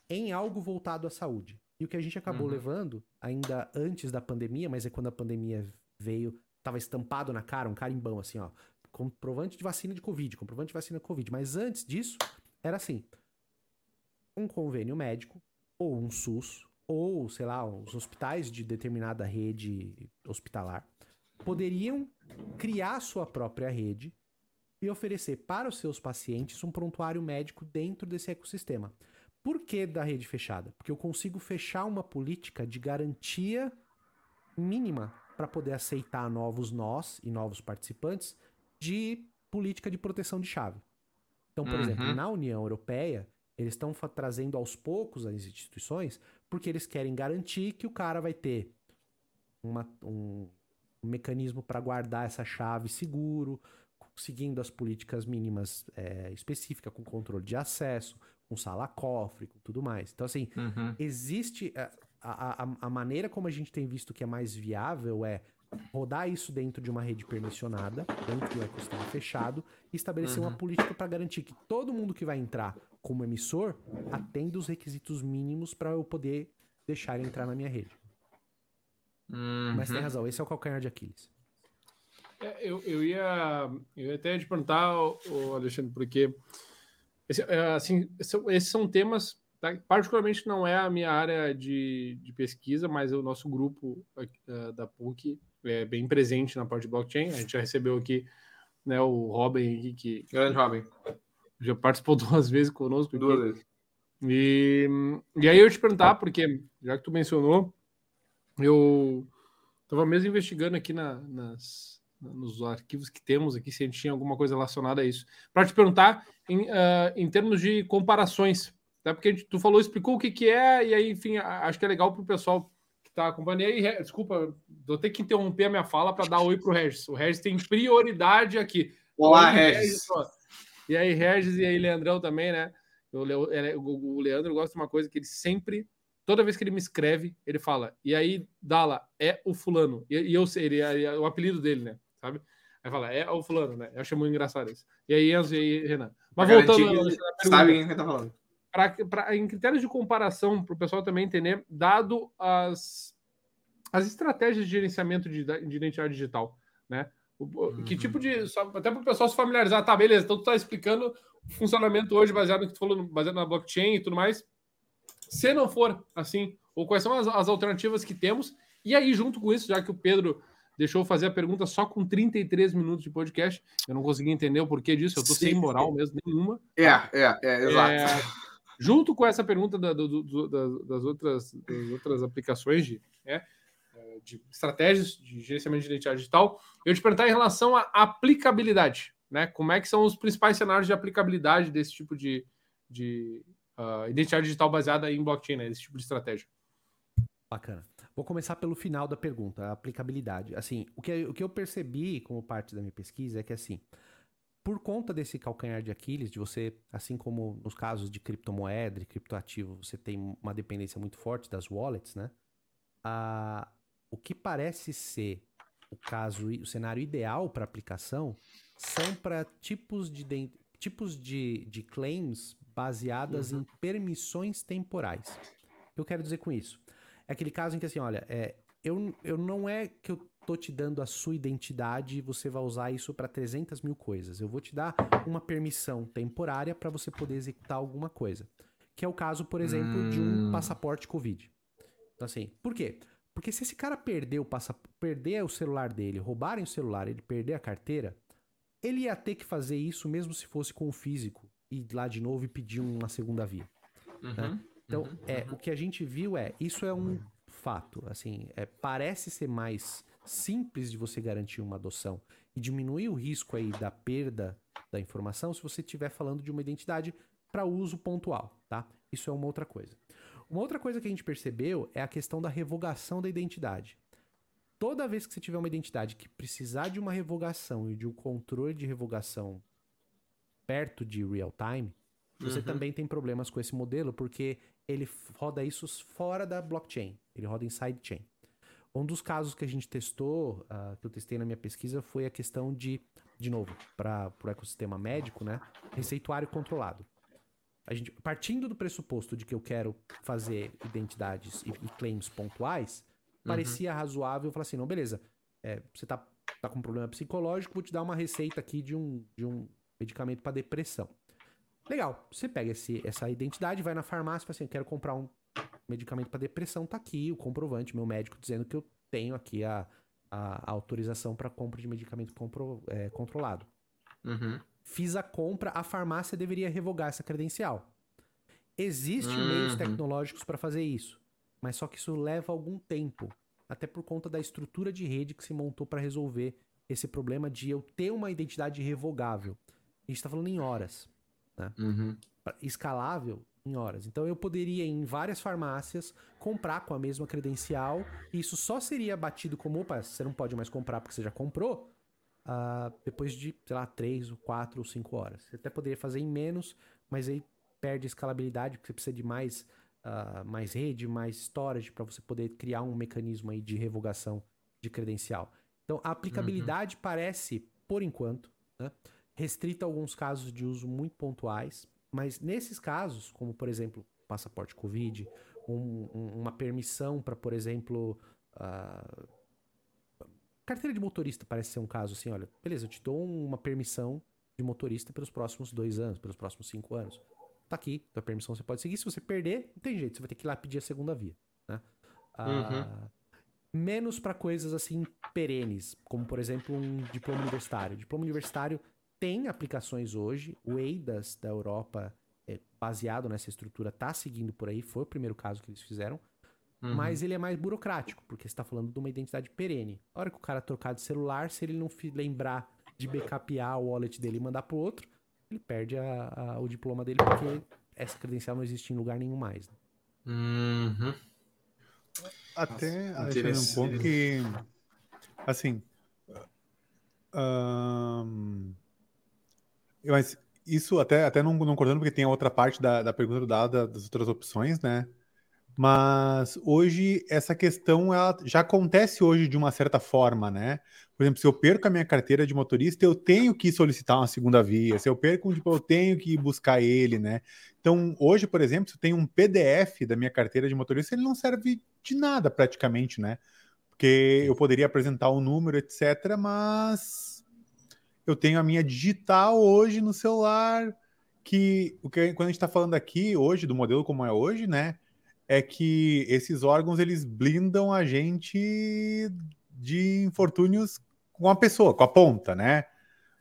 em algo voltado à saúde. E o que a gente acabou uhum. levando, ainda antes da pandemia, mas é quando a pandemia veio, estava estampado na cara, um carimbão assim, ó, comprovante de vacina de Covid, comprovante de vacina de Covid. Mas antes disso, era assim, um convênio médico, ou um SUS, ou, sei lá, os hospitais de determinada rede hospitalar, poderiam criar sua própria rede e oferecer para os seus pacientes um prontuário médico dentro desse ecossistema. Por que da rede fechada? Porque eu consigo fechar uma política de garantia mínima para poder aceitar novos nós e novos participantes de política de proteção de chave. Então, por uhum. exemplo, na União Europeia, eles estão trazendo aos poucos as instituições porque eles querem garantir que o cara vai ter uma, um, um mecanismo para guardar essa chave seguro, seguindo as políticas mínimas é, específicas, com controle de acesso, com sala-cofre, com tudo mais. Então, assim, uhum. existe... A, a, a maneira como a gente tem visto que é mais viável é rodar isso dentro de uma rede permissionada, dentro do ecossistema fechado, e estabelecer uhum. uma política para garantir que todo mundo que vai entrar como emissor atenda os requisitos mínimos para eu poder deixar ele entrar na minha rede. Uhum. Mas tem razão, esse é o calcanhar de Aquiles. Eu, eu, ia, eu ia até te perguntar, Alexandre, porque esse, assim, esses são temas, tá? Particularmente não é a minha área de, de pesquisa, mas o nosso grupo uh, da PUC é bem presente na parte de blockchain. A gente já recebeu aqui, né, o Robin, que grande Robin, já participou duas vezes conosco. Duas aqui. vezes. E, e aí eu ia te perguntar, porque já que tu mencionou, eu estava mesmo investigando aqui na, nas... nos arquivos que temos aqui, se a gente tinha alguma coisa relacionada a isso. Para te perguntar, em, uh, em termos de comparações, tá? Porque a gente, tu falou, explicou o que, que é, e aí, enfim, a, acho que é legal para o pessoal que está acompanhando. E aí, desculpa, vou ter que interromper a minha fala para dar oi para o Regis. O Regis tem prioridade aqui. Olá, oi, Regis. Regis. E aí, Regis, e aí, Leandrão também, né? Eu, eu, o Leandro gosta de uma coisa que ele sempre... Toda vez que ele me escreve, ele fala, e aí, Dala, é o fulano. E, e eu sei, ele, ele, é o apelido dele, né? Sabe? Aí fala, é o fulano, né? Eu achei muito engraçado isso. E aí, Enzo e aí, Renan. Mas pra voltando... Pergunta, sabe quem tá falando. Pra, pra, em critérios de comparação, para o pessoal também entender, dado as, as estratégias de gerenciamento de, de identidade digital, né? O, uhum. Que tipo de... Só, até para o pessoal se familiarizar, tá, beleza, então tu tá explicando o funcionamento hoje baseado no que tu falou, baseado na blockchain e tudo mais. Se não for assim, ou quais são as, as alternativas que temos? E aí, junto com isso, já que o Pedro... deixou eu fazer a pergunta só com trinta e três minutos de podcast. Eu não consegui entender o porquê disso. Eu tô Sim. sem moral mesmo, nenhuma. É, é, é, exato. É, junto com essa pergunta da, do, do, das, outras, das outras aplicações de, né, de estratégias de gerenciamento de identidade digital, eu te perguntar em relação à aplicabilidade, né? Como é que são os principais cenários de aplicabilidade desse tipo de, de uh, identidade digital baseada em blockchain, né? Esse tipo de estratégia. Bacana. Vou começar pelo final da pergunta, a aplicabilidade. Assim, o que, o que eu percebi como parte da minha pesquisa é que, assim, por conta desse calcanhar de Aquiles, de você, assim como nos casos de criptomoeda e criptoativo, você tem uma dependência muito forte das wallets, né? Ah, o que parece ser o caso, o cenário ideal para aplicação são para tipos de, de, tipos de, de claims baseadas uhum. em permissões temporais. O que eu quero dizer com isso? É aquele caso em que, assim, olha, é, eu, eu não é que eu tô te dando a sua identidade e você vai usar isso para trezentas mil coisas. Eu vou te dar uma permissão temporária para você poder executar alguma coisa. Que é o caso, por exemplo, hum. de um passaporte Covid. Então, assim, por quê? Porque se esse cara perder o, passap- perder o celular dele, roubarem o celular, ele perder a carteira, ele ia ter que fazer isso mesmo se fosse com o físico, ir lá de novo e pedir uma segunda via. Uhum. Né? Então, é, o que a gente viu é, isso é um fato, assim, é, parece ser mais simples de você garantir uma adoção e diminuir o risco aí da perda da informação se você estiver falando de uma identidade para uso pontual, tá? Isso é uma outra coisa. Uma outra coisa que a gente percebeu é a questão da revogação da identidade. Toda vez que você tiver uma identidade que precisar de uma revogação e de um controle de revogação perto de real time, você uhum. também tem problemas com esse modelo, porque ele roda isso fora da blockchain, ele roda em sidechain. Um dos casos que a gente testou, uh, que eu testei na minha pesquisa, foi a questão de, de novo, para o ecossistema médico, né, receituário controlado. A gente, partindo do pressuposto de que eu quero fazer identidades e, e claims pontuais, uhum. parecia razoável falar assim, não, beleza, é, você tá, tá com um problema psicológico, vou te dar uma receita aqui de um, de um medicamento para depressão. Legal, você pega esse, essa identidade, vai na farmácia e fala assim, eu quero comprar um medicamento para depressão, tá aqui o comprovante, meu médico dizendo que eu tenho aqui a, a, a autorização para compra de medicamento compro, é, controlado. Uhum. Fiz a compra, a farmácia deveria revogar essa credencial. Existem uhum. meios tecnológicos para fazer isso, mas só que isso leva algum tempo, até por conta da estrutura de rede que se montou para resolver esse problema de eu ter uma identidade revogável. A gente está falando em horas, né? Uhum. Escalável em horas. Então eu poderia ir em várias farmácias comprar com a mesma credencial e isso só seria batido como, opa, você não pode mais comprar porque você já comprou, uh, depois de, sei lá, três ou quatro ou cinco horas. Você até poderia fazer em menos, mas aí perde a escalabilidade porque você precisa de mais, uh, mais rede, mais storage para você poder criar um mecanismo aí de revogação de credencial. Então a aplicabilidade uhum. parece, por enquanto, né, restrita a alguns casos de uso muito pontuais, mas nesses casos, como por exemplo, passaporte Covid, um, um, uma permissão para, por exemplo, uh, carteira de motorista parece ser um caso assim, olha, beleza, eu te dou uma permissão de motorista pelos próximos dois anos, pelos próximos cinco anos. Tá aqui, tua permissão você pode seguir, se você perder, não tem jeito, você vai ter que ir lá pedir a segunda via, né? Uh, uhum. Menos para coisas assim perenes, como por exemplo um diploma universitário. O diploma universitário tem aplicações hoje, o EIDAS da Europa, é, baseado nessa estrutura, está seguindo por aí, foi o primeiro caso que eles fizeram, uhum. mas ele é mais burocrático, porque você está falando de uma identidade perene. A hora que o cara trocar de celular, se ele não lembrar de backupar o wallet dele e mandar para o outro, ele perde a, a, o diploma dele, porque essa credencial não existe em lugar nenhum mais. Né? Uhum. Até achei um ponto que, assim, um... Mas isso até, até não, não cortando, porque tem a outra parte da, da pergunta do dado das outras opções, né? Mas hoje essa questão ela já acontece hoje de uma certa forma, né? Por exemplo, se eu perco a minha carteira de motorista, eu tenho que solicitar uma segunda via. Se eu perco, tipo, eu tenho que buscar ele, né? Então, hoje, por exemplo, se eu tenho um P D F da minha carteira de motorista, ele não serve de nada praticamente, né? Porque eu poderia apresentar um número, etcétera, mas... eu tenho a minha digital hoje no celular, que, o que quando a gente está falando aqui hoje, do modelo como é hoje, né, é que esses órgãos, eles blindam a gente de infortúnios com a pessoa, com a ponta, né,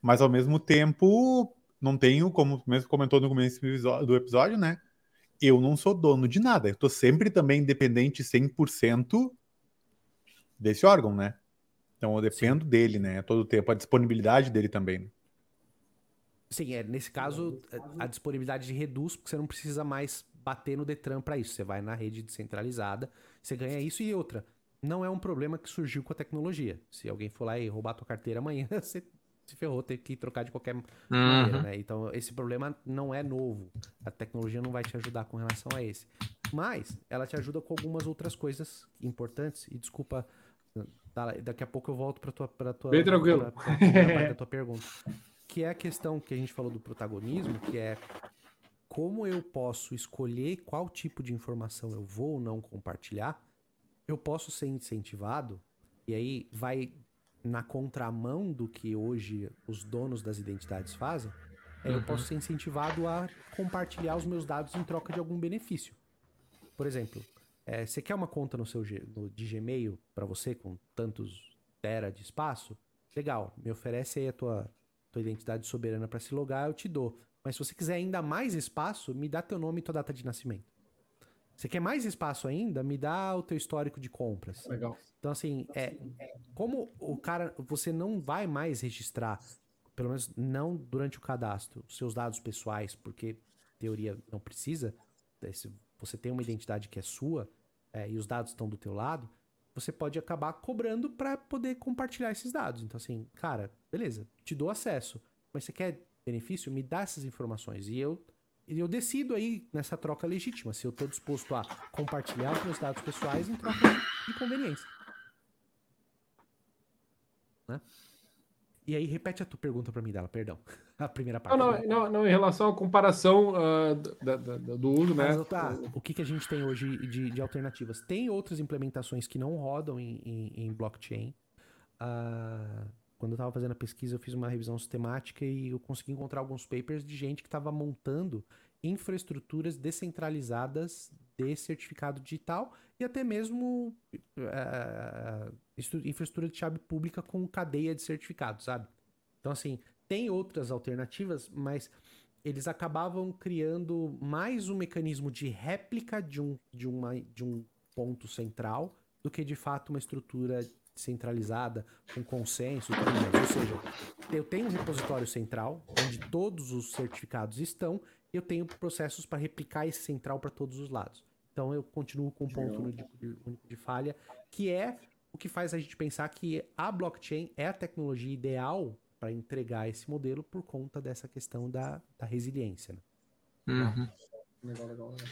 mas ao mesmo tempo, não tenho, como mesmo comentou no começo do episódio, né, eu não sou dono de nada, eu estou sempre também dependente cem por cento desse órgão, né. Então eu dependo Sim. dele, né? Todo o tempo, a disponibilidade dele também. Sim, é, nesse caso a disponibilidade reduz, porque você não precisa mais bater no DETRAN para isso. Você vai na rede descentralizada, você ganha isso e outra. Não é um problema que surgiu com a tecnologia. Se alguém for lá e roubar a tua carteira amanhã, você se ferrou, tem que trocar de qualquer uhum. maneira, né? Então esse problema não é novo. A tecnologia não vai te ajudar com relação a esse. Mas ela te ajuda com algumas outras coisas importantes. E desculpa... daqui a pouco eu volto para tua para tua bem tranquilo pra, pra, pra, pra tua pergunta, que é a questão que a gente falou do protagonismo, que é como eu posso escolher qual tipo de informação eu vou ou não compartilhar. Eu posso ser incentivado, e aí vai na contramão do que hoje os donos das identidades fazem. É, eu posso ser incentivado a compartilhar os meus dados em troca de algum benefício. Por exemplo, É, você quer uma conta no seu, no, de Gmail para você com tantos tera de espaço? Legal, me oferece aí a tua, tua identidade soberana para se logar, eu te dou. Mas se você quiser ainda mais espaço, me dá teu nome e tua data de nascimento. Você quer mais espaço ainda? Me dá o teu histórico de compras. Legal. Então assim, é, como o cara, você não vai mais registrar, pelo menos não durante o cadastro, os seus dados pessoais, porque teoria não precisa desse... você tem uma identidade que é sua, é, e os dados estão do teu lado, você pode acabar cobrando para poder compartilhar esses dados. Então assim, cara, beleza, te dou acesso, mas você quer benefício? Me dá essas informações. E eu, eu decido aí nessa troca legítima se eu estou disposto a compartilhar os meus dados pessoais em troca de conveniência. Né? E aí, repete a tua pergunta para mim, dela, perdão. A primeira parte. Não, não, não, não em relação à comparação uh, da, da, do uso, né? Mas, tá, o que, que a gente tem hoje de, de alternativas? Tem outras implementações que não rodam em, em, em blockchain. Uh, quando eu estava fazendo a pesquisa, eu fiz uma revisão sistemática e eu consegui encontrar alguns papers de gente que estava montando infraestruturas descentralizadas de certificado digital e até mesmo uh, infraestrutura de chave pública com cadeia de certificado, sabe? Então, assim, tem outras alternativas, mas eles acabavam criando mais um mecanismo de réplica de um, de uma, de um ponto central do que, de fato, uma estrutura centralizada, com consenso e tudo mais. Ou seja, eu tenho um repositório central, onde todos os certificados estão, e eu tenho processos para replicar esse central para todos os lados. Então eu continuo com um ponto único de, de falha, que é o que faz a gente pensar que a blockchain é a tecnologia ideal para entregar esse modelo por conta dessa questão da, da resiliência. Né? Uhum. Legal, legal, legal.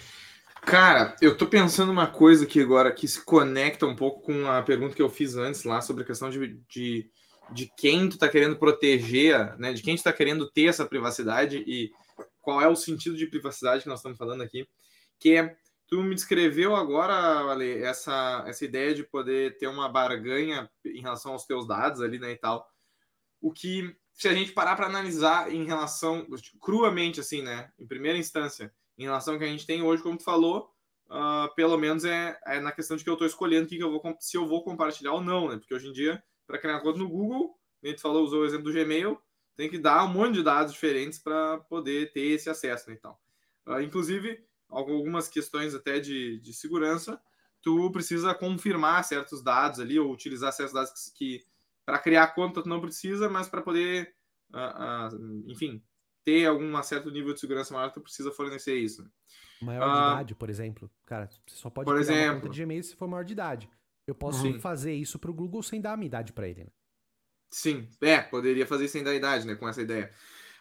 Cara, eu tô pensando uma coisa aqui agora que se conecta um pouco com a pergunta que eu fiz antes lá sobre a questão de, de, de quem tu tá querendo proteger, né? De quem tu tá querendo ter essa privacidade e qual é o sentido de privacidade que nós estamos falando aqui. Que é, tu me descreveu agora, Ale, essa, essa ideia de poder ter uma barganha em relação aos teus dados ali, né, e tal. O que, se a gente parar para analisar em relação, cruamente assim, né, em primeira instância, em relação ao que a gente tem hoje, como tu falou, uh, pelo menos é, é na questão de que eu estou escolhendo o que, que eu vou, se eu vou compartilhar ou não, né? Porque hoje em dia, para criar uma conta no Google, a gente falou, usou o exemplo do Gmail, tem que dar um monte de dados diferentes para poder ter esse acesso, né, e tal. Uh, inclusive, algumas questões até de, de segurança, tu precisa confirmar certos dados ali, ou utilizar certos dados que, que para criar a conta tu não precisa, mas para poder, uh, uh, enfim... ter algum certo nível de segurança maior, tu precisa fornecer isso. Maior de ah, idade, por exemplo. Cara, você só pode criar exemplo, uma conta de Gmail se for maior de idade. Eu posso uhum. fazer isso pro Google sem dar a minha idade para ele, né? Sim, é, poderia fazer sem dar a idade, né, com essa ideia.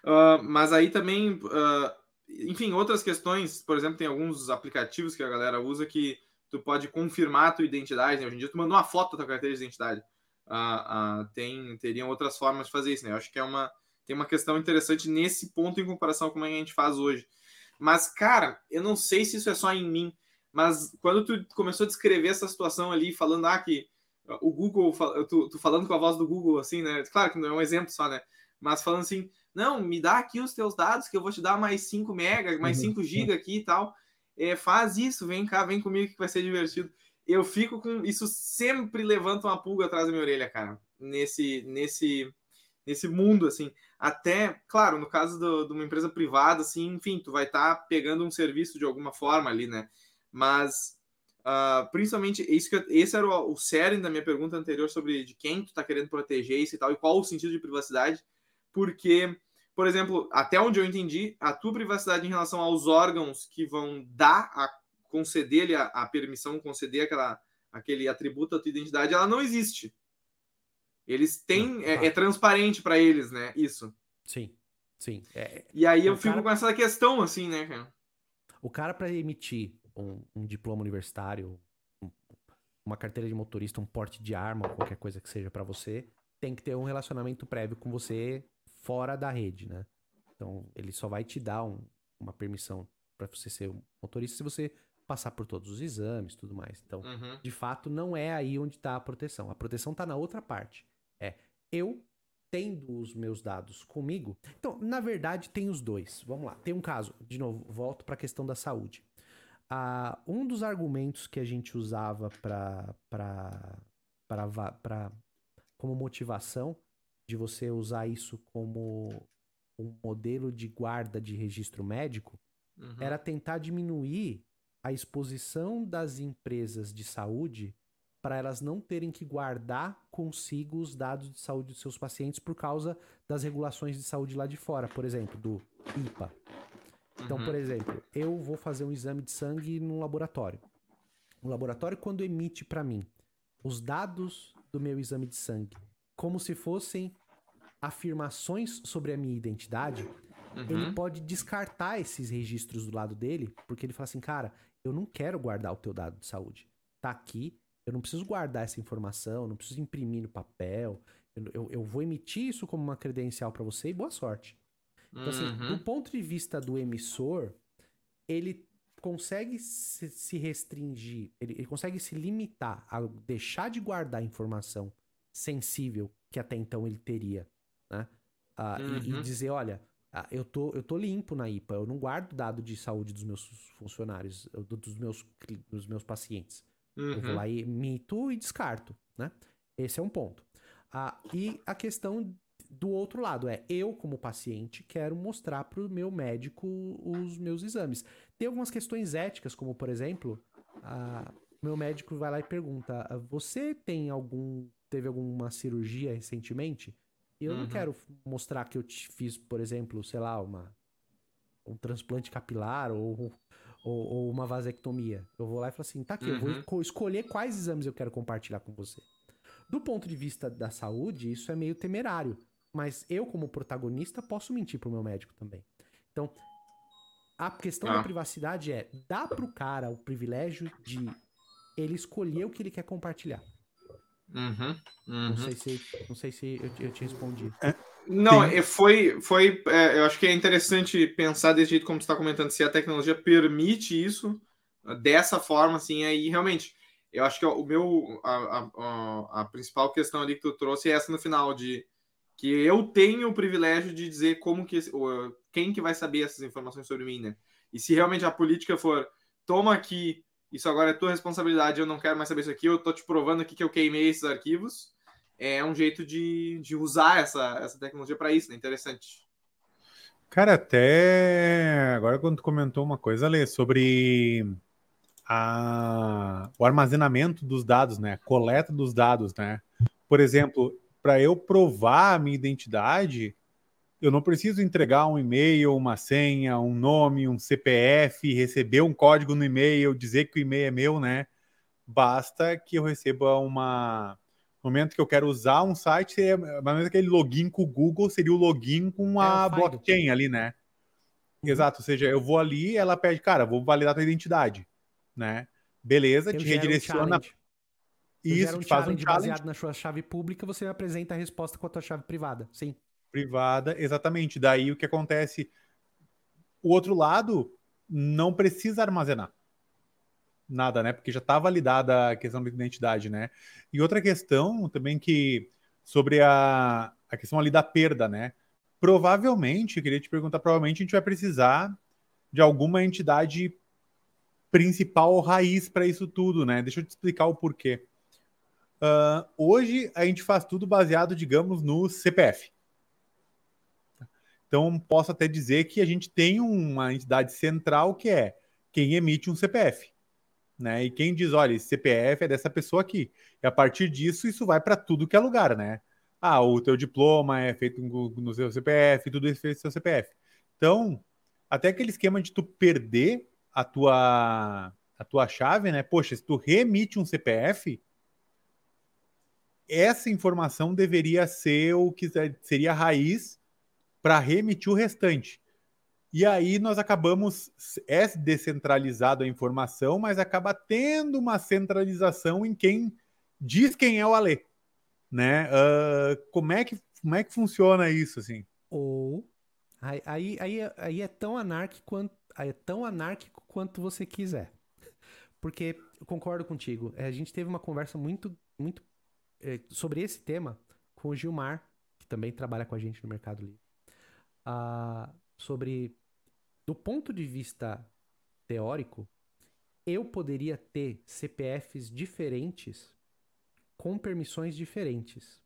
Uh, mas aí também, uh, enfim, outras questões, por exemplo, tem alguns aplicativos que a galera usa que tu pode confirmar a tua identidade, né? Hoje em dia tu mandou uma foto da tua carteira de identidade. Uh, uh, tem, teriam outras formas de fazer isso, né? Eu acho que é uma Tem uma questão interessante nesse ponto em comparação com o que a gente faz hoje. Mas, cara, eu não sei se isso é só em mim, mas quando tu começou a descrever essa situação ali, falando, ah, que o Google, tu, tu falando com a voz do Google, assim, né? Claro que não é um exemplo só, né? Mas falando assim, não, me dá aqui os teus dados que eu vou te dar mais cinco mega, mais cinco giga aqui e tal. É, faz isso, vem cá, vem comigo que vai ser divertido. Eu fico com... Isso sempre levanta uma pulga atrás da minha orelha, cara. Nesse... nesse... nesse mundo, assim, até, claro, no caso do, de uma empresa privada, assim, enfim, tu vai estar tá pegando um serviço de alguma forma ali, né, mas uh, principalmente, isso que eu, esse era o, o cerne da minha pergunta anterior sobre de quem tu tá querendo proteger isso e tal, e qual o sentido de privacidade, porque, por exemplo, até onde eu entendi, a tua privacidade em relação aos órgãos que vão dar, a conceder-lhe a, a permissão, conceder aquela, aquele atributo à tua identidade, ela não existe. Eles têm... Ah, tá. é, é transparente pra eles, né? Isso. Sim, sim. É, e aí eu fico cara... com essa questão, assim, né, cara? O cara, pra emitir um, um diploma universitário, um, uma carteira de motorista, um porte de arma, qualquer coisa que seja pra você, tem que ter um relacionamento prévio com você fora da rede, né? Então, ele só vai te dar um, uma permissão pra você ser um motorista se você passar por todos os exames e tudo mais. Então, uhum. de fato, não é aí onde tá a proteção. A proteção tá na outra parte. É, eu tendo os meus dados comigo. Então, na verdade, tem os dois. Vamos lá, tem um caso. De novo, volto para a questão da saúde. Ah, um dos argumentos que a gente usava pra, pra, pra, pra, como motivação de você usar isso como um modelo de guarda de registro médico uhum. era tentar diminuir a exposição das empresas de saúde para elas não terem que guardar consigo os dados de saúde dos seus pacientes por causa das regulações de saúde lá de fora, por exemplo, do I P A. Então, uhum. por exemplo, eu vou fazer um exame de sangue num laboratório. O laboratório, quando emite para mim os dados do meu exame de sangue como se fossem afirmações sobre a minha identidade, uhum. ele pode descartar esses registros do lado dele, porque ele fala assim, cara, eu não quero guardar o teu dado de saúde. Tá aqui, eu não preciso guardar essa informação, eu não preciso imprimir no papel, eu, eu, eu vou emitir isso como uma credencial para você e boa sorte. Então, uhum. assim, do ponto de vista do emissor, ele consegue se restringir, ele, ele consegue se limitar a deixar de guardar informação sensível que até então ele teria, né? Ah, uhum. e, e dizer, olha, ah, eu, tô, eu tô limpo na I P A, eu não guardo dado de saúde dos meus funcionários, dos meus, dos meus pacientes. Uhum. Eu vou lá e emito e descarto, né? Esse é um ponto. Ah, e a questão do outro lado é, eu como paciente quero mostrar para o meu médico os meus exames. Tem algumas questões éticas, como por exemplo, ah, meu médico vai lá e pergunta, você tem algum... teve alguma cirurgia recentemente, eu uhum. não quero mostrar que eu te fiz, por exemplo, sei lá, uma, um transplante capilar ou, ou, ou uma vasectomia. Eu vou lá e falo assim, tá aqui, uhum. eu vou escolher quais exames eu quero compartilhar com você. Do ponto de vista da saúde, isso é meio temerário, mas eu, como protagonista, posso mentir pro meu médico também. Então, a questão ah. da privacidade é, dá pro cara o privilégio de ele escolher o que ele quer compartilhar. Uhum, uhum. Não sei se, não sei se eu, eu te respondi. É, não, Tem... foi, foi é, eu acho que é interessante pensar desse jeito como você está comentando, se a tecnologia permite isso dessa forma, assim, aí realmente, eu acho que o meu a, a, a principal questão ali que tu trouxe é essa no final, de que eu tenho o privilégio de dizer como que, quem que vai saber essas informações sobre mim, né? E se realmente a política for, toma aqui, isso agora é tua responsabilidade, eu não quero mais saber isso aqui, eu tô te provando aqui que eu queimei esses arquivos. É um jeito de, de usar essa, essa tecnologia para isso, né? Interessante. Cara, até agora quando tu comentou uma coisa, Lê, sobre a... o armazenamento dos dados, né? Coleta dos dados, né? Por exemplo, para eu provar a minha identidade, eu não preciso entregar um e-mail, uma senha, um nome, um C P F, receber um código no e-mail, dizer que o e-mail é meu, né? Basta que eu receba uma... No momento que eu quero usar um site, é... mas aquele login com o Google seria o login com a é, blockchain faz. ali, né? Uhum. Exato, ou seja, eu vou ali, ela pede, cara, vou validar a tua identidade, né? Beleza, eu te redireciona... Um Isso, um te faz um challenge. Baseado na sua chave pública, você me apresenta a resposta com a tua chave privada, sim. privada, exatamente. Daí o que acontece, o outro lado não precisa armazenar nada, né? Porque já está validada a questão da identidade, né? E outra questão também que sobre a, a questão ali da perda, né? Provavelmente, eu queria te perguntar, provavelmente a gente vai precisar de alguma entidade principal ou raiz para isso tudo, né? Deixa eu te explicar o porquê. Uh, hoje a gente faz tudo baseado, digamos, no C P F. Então, posso até dizer que a gente tem uma entidade central que é quem emite um C P F, né? E quem diz, olha, esse C P F é dessa pessoa aqui. E a partir disso, isso vai para tudo que é lugar, né? Ah, o teu diploma é feito no seu C P F, tudo isso é feito no seu C P F. Então, até aquele esquema de tu perder a tua, a tua chave, né? Poxa, se tu reemite um C P F, essa informação deveria ser o que seria a raiz para remitir o restante. E aí nós acabamos, é descentralizado a informação, mas acaba tendo uma centralização em quem diz quem é o Alê, né? Uh, como, é que, como é que funciona isso, assim? Ou, aí, aí, aí, aí é tão anárquico quanto, aí é tão anárquico quanto você quiser. Porque, eu concordo contigo, a gente teve uma conversa muito, muito eh, sobre esse tema com o Gilmar, que também trabalha com a gente no Mercado Livre. Uh, sobre, do ponto de vista teórico, eu poderia ter C P Fs diferentes com permissões diferentes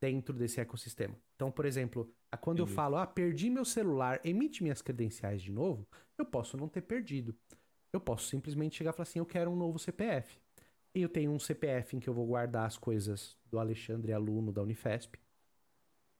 dentro desse ecossistema. Então, por exemplo, quando Entendi. eu falo, ah, perdi meu celular, emite minhas credenciais de novo, eu posso não ter perdido. Eu posso simplesmente chegar e falar assim, eu quero um novo C P F. E eu tenho um C P F em que eu vou guardar as coisas do Alexandre, aluno da Unifesp.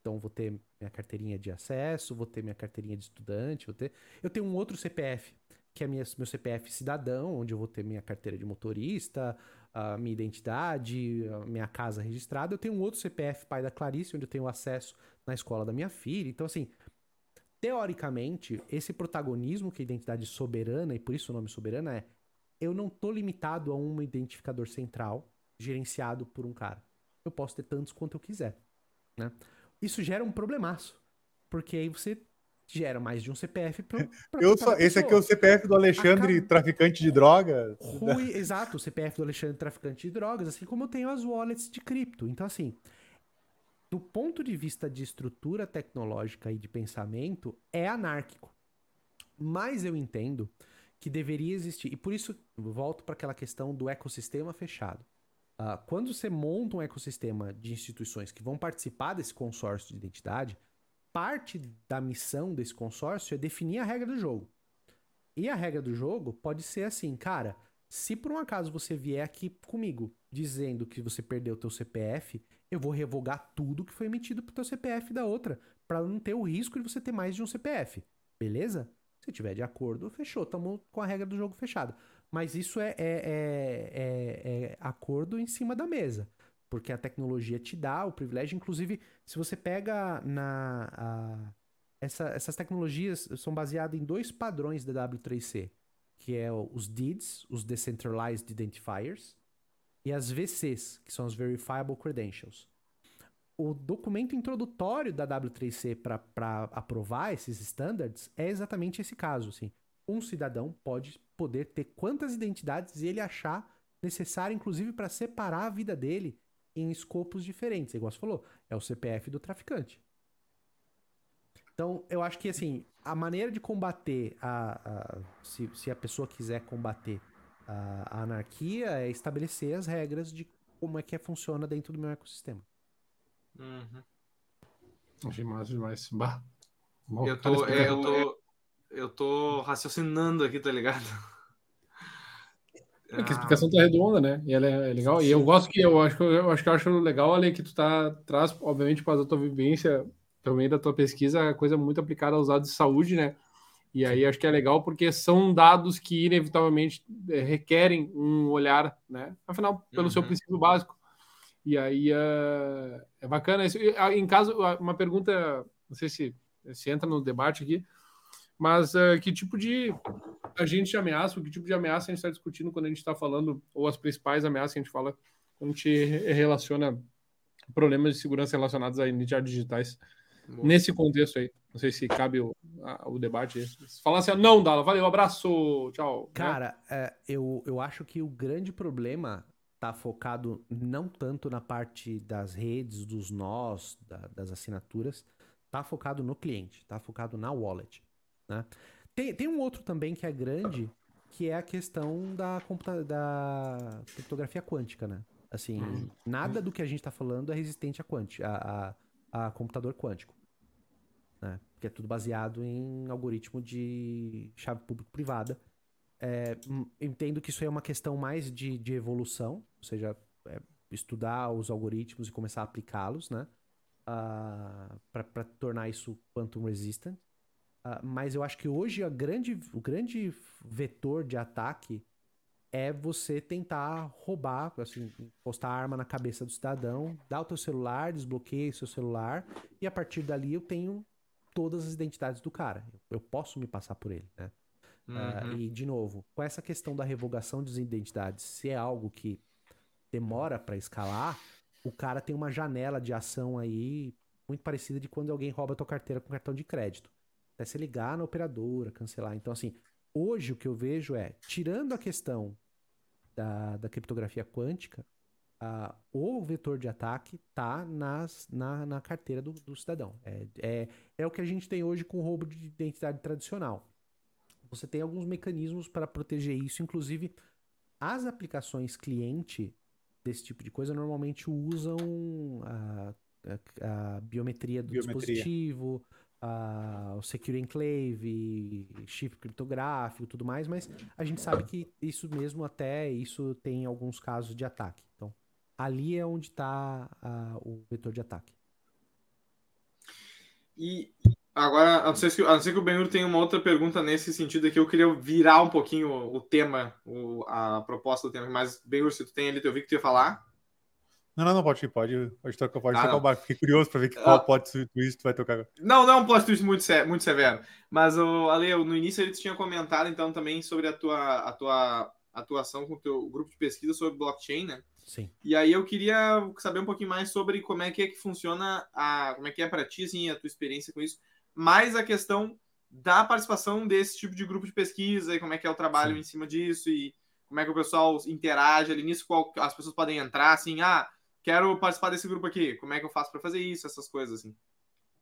Então, vou ter minha carteirinha de acesso, vou ter minha carteirinha de estudante, vou ter... Eu tenho um outro C P F, que é minha, meu C P F cidadão, onde eu vou ter minha carteira de motorista, a minha identidade, a minha casa registrada. Eu tenho um outro C P F, pai da Clarice, onde eu tenho acesso na escola da minha filha. Então, assim, teoricamente, esse protagonismo que é a identidade soberana, e por isso o nome soberana é, eu não tô limitado a um identificador central gerenciado por um cara. Eu posso ter tantos quanto eu quiser, né? Isso gera um problemaço, porque aí você gera mais de um C P F pra, pra eu só, esse aqui é o C P F do Alexandre, Acab... traficante de drogas. Rui, exato, o C P F do Alexandre, traficante de drogas, assim como eu tenho as wallets de cripto. Então, assim, do ponto de vista de estrutura tecnológica e de pensamento, é anárquico. Mas eu entendo que deveria existir, e por isso volto para aquela questão do ecossistema fechado. Uh, quando você monta um ecossistema de instituições que vão participar desse consórcio de identidade, parte da missão desse consórcio é definir a regra do jogo. E a regra do jogo pode ser assim, cara, se por um acaso você vier aqui comigo dizendo que você perdeu o teu C P F, eu vou revogar tudo que foi emitido pro teu C P F da outra, para não ter o risco de você ter mais de um C P F. Beleza? Se tiver de acordo, fechou. Estamos com a regra do jogo fechada. Mas isso é, é, é, é acordo em cima da mesa, porque a tecnologia te dá o privilégio. Inclusive, se você pega na... A, essa, essas tecnologias são baseadas em dois padrões da W três C, que é os D I Ds, os Decentralized Identifiers, e as V Cs, que são as Verifiable Credentials. O documento introdutório da W três C para aprovar esses standards é exatamente esse caso, assim. Um cidadão pode poder ter quantas identidades ele achar necessário, inclusive para separar a vida dele em escopos diferentes. Igual você falou, é o C P F do traficante. Então, eu acho que, assim, a maneira de combater, a, a, se, se a pessoa quiser combater a, a anarquia, é estabelecer as regras de como é que funciona dentro do meu ecossistema. Uhum. Achei massa demais. Bah. Bom, eu tô... Eu tô... Eu tô raciocinando aqui, tá ligado? É que a explicação tá redonda, né? E ela é legal. E eu gosto que eu acho que eu, eu acho que eu acho legal, Ale, que tu tá traz, obviamente, para a tua vivência, também da tua pesquisa, coisa muito aplicada aos dados de saúde, né? E aí acho que é legal porque são dados que inevitavelmente requerem um olhar, né? Afinal, pelo uhum. seu princípio básico. E aí uh, é bacana isso. E, em caso, uma pergunta, não sei se, se entra no debate aqui. Mas uh, que tipo de agente de ameaça, que tipo de ameaça a gente está discutindo quando a gente está falando, ou as principais ameaças que a gente fala, quando a gente relaciona problemas de segurança relacionados a identidades digitais. Bom, nesse contexto aí, não sei se cabe o, a, o debate. Se falasse, assim, não, Dala, valeu, abraço, tchau. Cara, né? é, eu, eu acho que o grande problema está focado não tanto na parte das redes, dos nós, da, das assinaturas, está focado no cliente, está focado na wallet. Né? Tem, tem um outro também que é grande, que é a questão da, computa- da criptografia quântica, né? Assim, uhum. nada do que a gente tá falando é resistente a, quanti- a, a, a computador quântico, né? Porque é tudo baseado em algoritmo de chave público-privada. É, entendo que isso aí é uma questão mais de, de evolução, ou seja, é estudar os algoritmos e começar a aplicá-los, né? Uh, para tornar isso quantum resistant. Uh, mas eu acho que hoje a grande, o grande vetor de ataque é você tentar roubar, assim, postar a arma na cabeça do cidadão, dar o teu celular, desbloqueia o seu celular, e a partir dali eu tenho todas as identidades do cara. Eu posso me passar por ele, né? Uhum. Uh, e, de novo, com essa questão da revogação das identidades, se é algo que demora para escalar, o cara tem uma janela de ação aí muito parecida de quando alguém rouba a tua carteira com cartão de crédito. Até se ligar na operadora, cancelar. Então, assim, hoje o que eu vejo é, tirando a questão da, da criptografia quântica, uh, o vetor de ataque está nas, na, na carteira do, do cidadão. É, é, é o que a gente tem hoje com o roubo de identidade tradicional. Você tem alguns mecanismos para proteger isso, inclusive as aplicações cliente desse tipo de coisa normalmente usam a, a, a biometria do biometria. dispositivo... Uh, o Secure Enclave, chip criptográfico, tudo mais, mas a gente sabe que isso mesmo até isso tem alguns casos de ataque. Então, ali é onde está uh, o vetor de ataque. E agora, a não ser que, a não ser que o Ben-Hur tenha uma outra pergunta nesse sentido aqui, eu queria virar um pouquinho o, o tema, o, a proposta do tema, mas Ben-Hur, se tu tem ali, eu vi que tu ia falar. Não, não, não, pode, pode, pode tocar, pode ah, tocar o barco. Fiquei curioso para ver que qual uh, plot twist tu vai tocar. Não, não é um plot twist muito, muito severo. Mas, o, Ale, no início ele tinha comentado, então, também sobre a tua, a tua atuação com o teu grupo de pesquisa sobre blockchain, né? Sim. E aí eu queria saber um pouquinho mais sobre como é que é que funciona, a, como é que é para ti, assim, a tua experiência com isso, mais a questão da participação desse tipo de grupo de pesquisa e como é que é o trabalho Sim. em cima disso e como é que o pessoal interage ali nisso, qual, as pessoas podem entrar, assim, ah... quero participar desse grupo aqui, como é que eu faço para fazer isso, essas coisas assim.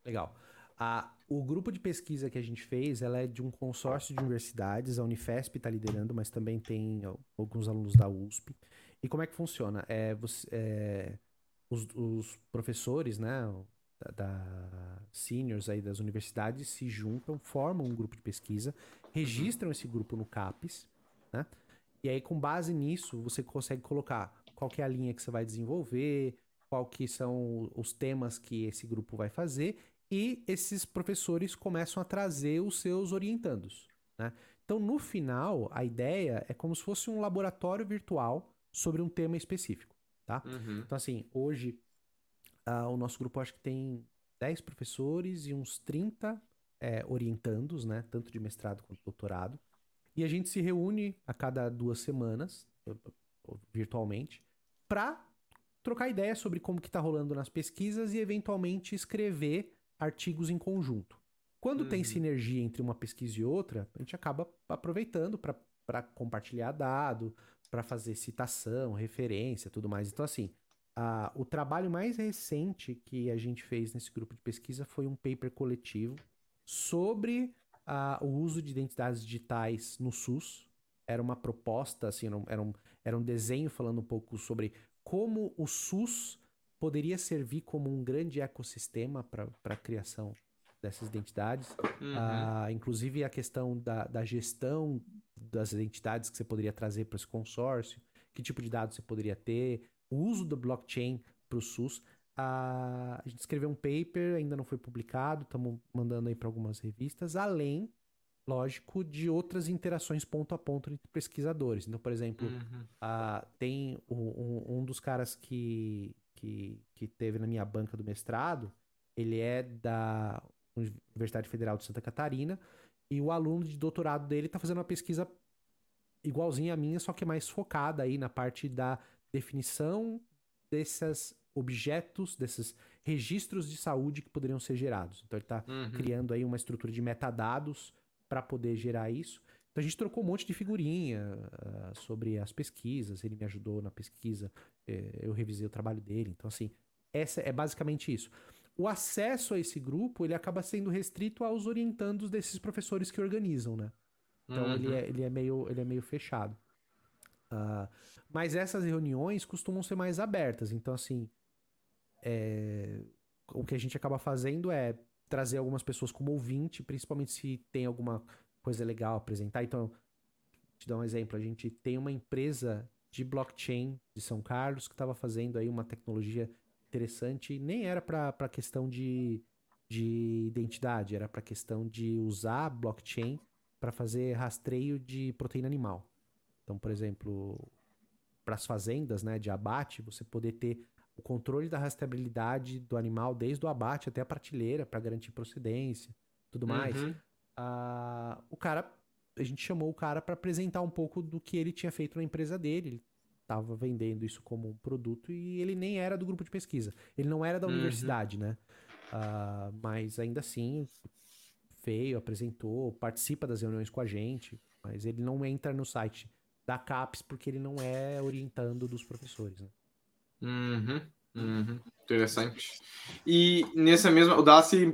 Legal. Ah, o grupo de pesquisa que a gente fez, ela é de um consórcio de universidades, a Unifesp está liderando, mas também tem alguns alunos da U S P. E como é que funciona? É, você, é, os, os professores, né, da, da seniors aí das universidades se juntam, formam um grupo de pesquisa, registram esse grupo no CAPES, né? E aí com base nisso você consegue colocar... qual que é a linha que você vai desenvolver, qual que são os temas que esse grupo vai fazer, e esses professores começam a trazer os seus orientandos, né? Então, no final, a ideia é como se fosse um laboratório virtual sobre um tema específico, tá? Uhum. Então, assim, hoje, uh, o nosso grupo acho que tem dez professores e uns trinta é, orientandos, né? Tanto de mestrado quanto de doutorado. E a gente se reúne a cada duas semanas, virtualmente, para trocar ideia sobre como que tá rolando nas pesquisas e eventualmente escrever artigos em conjunto. Quando uhum. tem sinergia entre uma pesquisa e outra, a gente acaba aproveitando para compartilhar dado, para fazer citação, referência, tudo mais. Então, assim, a, o trabalho mais recente que a gente fez nesse grupo de pesquisa foi um paper coletivo sobre a, o uso de identidades digitais no SUS. Era uma proposta, assim, era um, era um desenho falando um pouco sobre como o SUS poderia servir como um grande ecossistema para a criação dessas identidades. Uhum. Ah, inclusive a questão da, da gestão das identidades que você poderia trazer para esse consórcio, que tipo de dados você poderia ter, o uso do blockchain para o SUS. Ah, a gente escreveu um paper, ainda não foi publicado, estamos mandando aí para algumas revistas, além... lógico, de outras interações ponto a ponto entre pesquisadores. Então, por exemplo, uhum. uh, tem um, um dos caras que, que, que teve na minha banca do mestrado, ele é da Universidade Federal de Santa Catarina, e o aluno de doutorado dele está fazendo uma pesquisa igualzinha à minha, só que mais focada aí na parte da definição desses objetos, desses registros de saúde que poderiam ser gerados. Então, ele está uhum. criando aí uma estrutura de metadados para poder gerar isso. Então a gente trocou um monte de figurinha uh, sobre as pesquisas, ele me ajudou na pesquisa, eh, eu revisei o trabalho dele. Então, assim, essa é basicamente isso. O acesso a esse grupo, ele acaba sendo restrito aos orientandos desses professores que organizam, né? Então uhum. ele, é, ele, é meio, ele é meio fechado. Uh, mas essas reuniões costumam ser mais abertas. Então, assim, é... o que a gente acaba fazendo é trazer algumas pessoas como ouvinte, principalmente se tem alguma coisa legal a apresentar. Então, te dar um exemplo, a gente tem uma empresa de blockchain de São Carlos que estava fazendo aí uma tecnologia interessante, nem era para questão de, de identidade, era para questão de usar blockchain para fazer rastreio de proteína animal. Então, por exemplo, para as fazendas, né, de abate, você poder ter o controle da rastreabilidade do animal desde o abate até a prateleira para garantir procedência, tudo mais. Uhum. Uh, o cara, a gente chamou o cara para apresentar um pouco do que ele tinha feito na empresa dele. Ele estava vendendo isso como um produto e ele nem era do grupo de pesquisa. Ele não era da uhum. universidade, né? Uh, mas ainda assim, veio, apresentou, participa das reuniões com a gente, mas ele não entra no site da CAPES porque ele não é orientando dos professores, né? Uhum, uhum, interessante. E nessa mesma, o Daci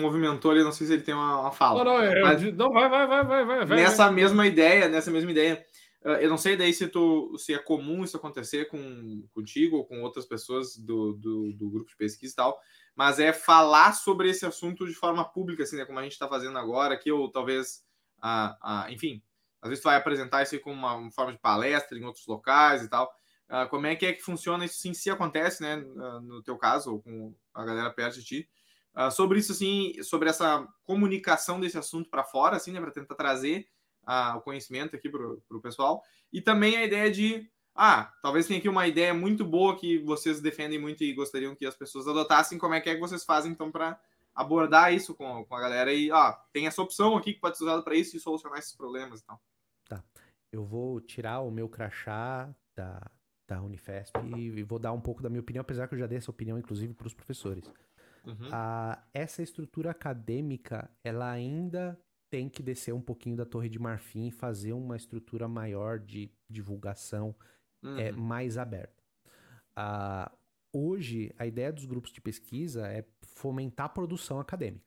movimentou ali, não sei se ele tem uma, uma fala. Não, não, eu, mas eu, não vai, vai, vai, vai, vai. Nessa vai. mesma ideia, nessa mesma ideia, eu não sei daí se, tu, se é comum isso acontecer com, contigo ou com outras pessoas do, do, do grupo de pesquisa e tal, mas é falar sobre esse assunto de forma pública, assim, né, como a gente está fazendo agora aqui, ou talvez, ah, ah, enfim, às vezes tu vai apresentar isso aí como uma, uma forma de palestra em outros locais e tal. Uh, como é que é que funciona isso, sim, se acontece, né, uh, no teu caso, ou com a galera perto de ti, uh, Uh, sobre isso, assim, sobre essa comunicação desse assunto para fora, assim, né, para tentar trazer uh, o conhecimento aqui para o pessoal. E também a ideia de, ah, talvez tenha aqui uma ideia muito boa que vocês defendem muito e gostariam que as pessoas adotassem. Como é que é que vocês fazem, então, para abordar isso com, com a galera? E, ó, tem essa opção aqui que pode ser usada para isso e solucionar esses problemas e tal. Tá. Eu vou tirar o meu crachá da, da Unifesp e vou dar um pouco da minha opinião, apesar que eu já dei essa opinião, inclusive, para os professores. Uhum. Ah, essa estrutura acadêmica, ela ainda tem que descer um pouquinho da Torre de Marfim e fazer uma estrutura maior de divulgação, uhum. é, mais aberta. Ah, hoje, a ideia dos grupos de pesquisa é fomentar a produção acadêmica.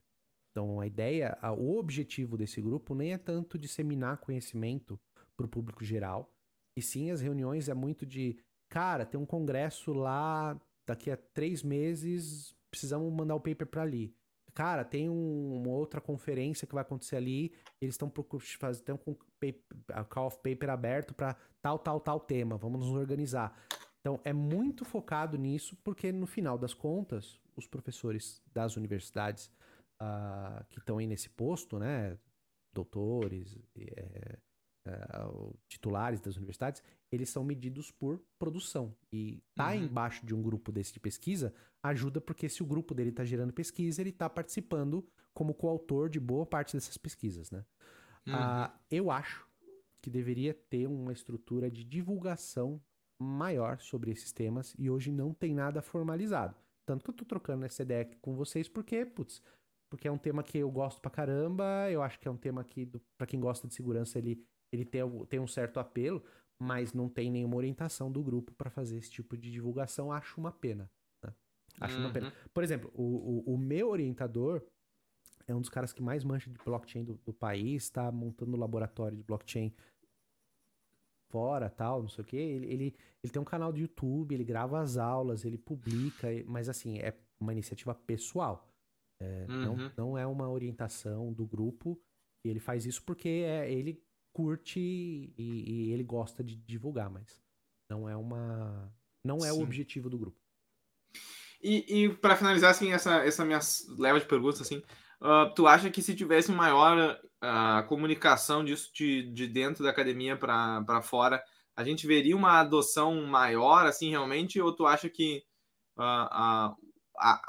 Então, a ideia, a, o objetivo desse grupo nem é tanto disseminar conhecimento para o público geral, e sim as reuniões é muito de, cara, tem um congresso lá, daqui a três meses... precisamos mandar o paper para ali. Cara, tem um, uma outra conferência que vai acontecer ali, eles estão fazendo um paper, call of paper aberto para tal, tal, tal tema, vamos nos organizar. Então, é muito focado nisso, porque no final das contas, os professores das universidades uh, que estão aí nesse posto, né, doutores, é, é, titulares das universidades, eles são medidos por produção. E tá uhum. embaixo de um grupo desse de pesquisa ajuda, porque se o grupo dele tá gerando pesquisa, ele tá participando como coautor de boa parte dessas pesquisas, né? Uhum. Ah, eu acho que deveria ter uma estrutura de divulgação maior sobre esses temas e hoje não tem nada formalizado. Tanto que eu tô trocando essa ideia aqui com vocês porque, putz, porque é um tema que eu gosto pra caramba, eu acho que é um tema que, do, pra quem gosta de segurança, ele, ele tem, tem um certo apelo, mas não tem nenhuma orientação do grupo para fazer esse tipo de divulgação, acho uma pena. Né? Acho uhum. uma pena. Por exemplo, o, o, o meu orientador é um dos caras que mais manja de blockchain do, do país, tá montando um laboratório de blockchain fora, tal, não sei o quê. Ele, ele, ele tem um canal do YouTube, ele grava as aulas, ele publica, mas assim, é uma iniciativa pessoal. É, uhum. não, não é uma orientação do grupo, e ele faz isso porque é ele... curte e, e ele gosta de divulgar, mas não é uma, não é Sim. o objetivo do grupo. E, e para finalizar assim essa essa minha leva de perguntas assim, uh, tu acha que se tivesse maior uh, comunicação disso de, de dentro da academia para para fora, a gente veria uma adoção maior assim realmente? Ou tu acha que uh, uh, a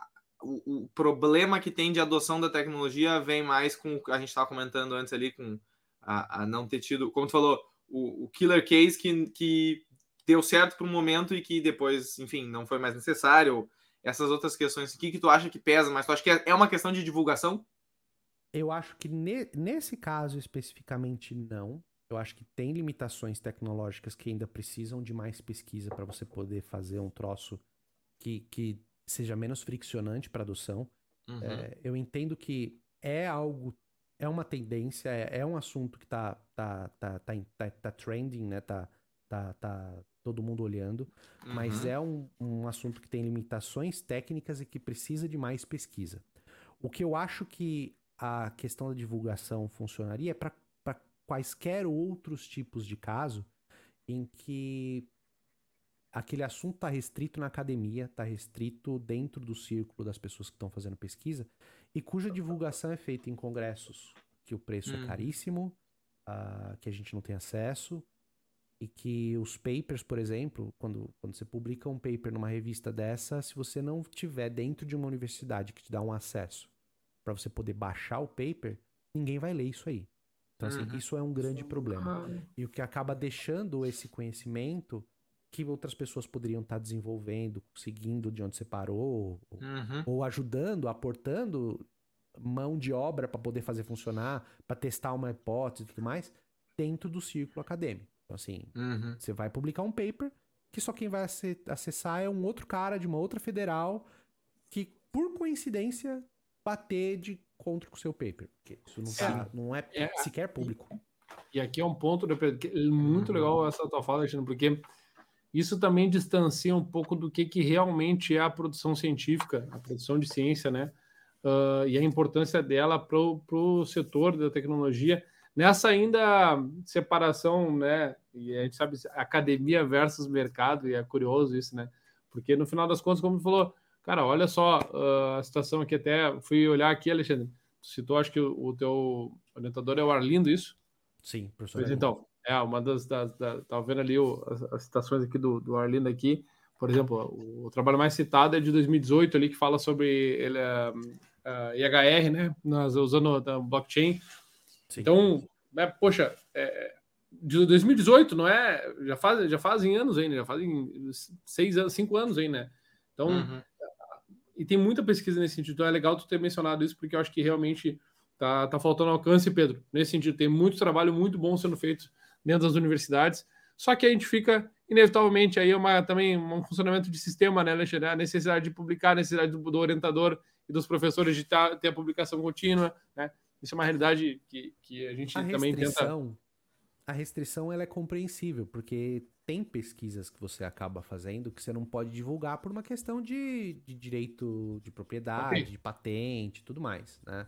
o, o problema que tem de adoção da tecnologia vem mais com o que a gente estava comentando antes ali com A, a não ter tido, como tu falou, o, o killer case que, que deu certo para um momento e que depois, enfim, não foi mais necessário. Essas outras questões aqui que tu acha que pesa, mas tu acha que é uma questão de divulgação? Eu acho que ne, nesse caso especificamente não. Eu acho que tem limitações tecnológicas que ainda precisam de mais pesquisa para você poder fazer um troço que, que seja menos friccionante para adoção. Uhum. É, eu entendo que é algo... É uma tendência, é, é um assunto que tá, tá, tá, tá, tá, tá trending, né? Tá, tá, tá todo mundo olhando, uhum. mas é um, um assunto que tem limitações técnicas e que precisa de mais pesquisa. O que eu acho que a questão da divulgação funcionaria é para quaisquer outros tipos de caso em que aquele assunto está restrito na academia, está restrito dentro do círculo das pessoas que estão fazendo pesquisa, e cuja divulgação é feita em congressos, que o preço hum. é caríssimo, uh, que a gente não tem acesso, e que os papers, por exemplo, quando, quando você publica um paper numa revista dessa, se você não tiver dentro de uma universidade que te dá um acesso para você poder baixar o paper, ninguém vai ler isso aí. Então, assim, uhum. isso é um grande Sim. problema. Uhum. E o que acaba deixando esse conhecimento que outras pessoas poderiam estar desenvolvendo, seguindo de onde você parou, uhum. ou ajudando, aportando mão de obra para poder fazer funcionar, para testar uma hipótese e tudo mais, dentro do círculo acadêmico. Então, assim, uhum. você vai publicar um paper que só quem vai acessar é um outro cara de uma outra federal que, por coincidência, bater de encontro com o seu paper. Porque isso não, tá, não é, é sequer público. E, e aqui é um ponto, né, Pedro, que é muito uhum. legal essa tua fala, Alexandre, porque... isso também distancia um pouco do que, que realmente é a produção científica, a produção de ciência, né? Uh, e a importância dela para o setor da tecnologia. Nessa ainda separação, né? E a gente sabe academia versus mercado, e é curioso isso, né? Porque no final das contas, como você falou, Cara, olha só uh, a citação aqui, até fui olhar aqui, Alexandre. Tu citou, acho que o, o teu orientador é o Arlindo, isso? Sim, professor. Pois então, é uma das... Estava vendo ali o, as, as citações aqui do, do Arlindo aqui. Por exemplo, o, o trabalho mais citado é de dois mil e dezoito ali, que fala sobre ele, uh, I H R, né? Nós, usando a blockchain. Sim. Então, né, poxa... É, de dois mil e dezoito, não é? Já, faz, já fazem anos aí, né? Já fazem seis anos, cinco anos aí, né? Então, uhum. E tem muita pesquisa nesse sentido. Então, é legal tu ter mencionado isso, porque eu acho que realmente tá, tá faltando alcance, Pedro. Nesse sentido, tem muito trabalho muito bom sendo feito dentro das universidades. Só que a gente fica, inevitavelmente, aí uma, também um funcionamento de sistema, né, Alexandre? A necessidade de publicar, a necessidade do, do orientador e dos professores de ta, ter a publicação contínua, né? Isso é uma realidade que, que a gente a também restrição. tenta... A restrição ela é compreensível, porque tem pesquisas que você acaba fazendo que você não pode divulgar por uma questão de, de direito de propriedade, okay. de patente e tudo mais, né?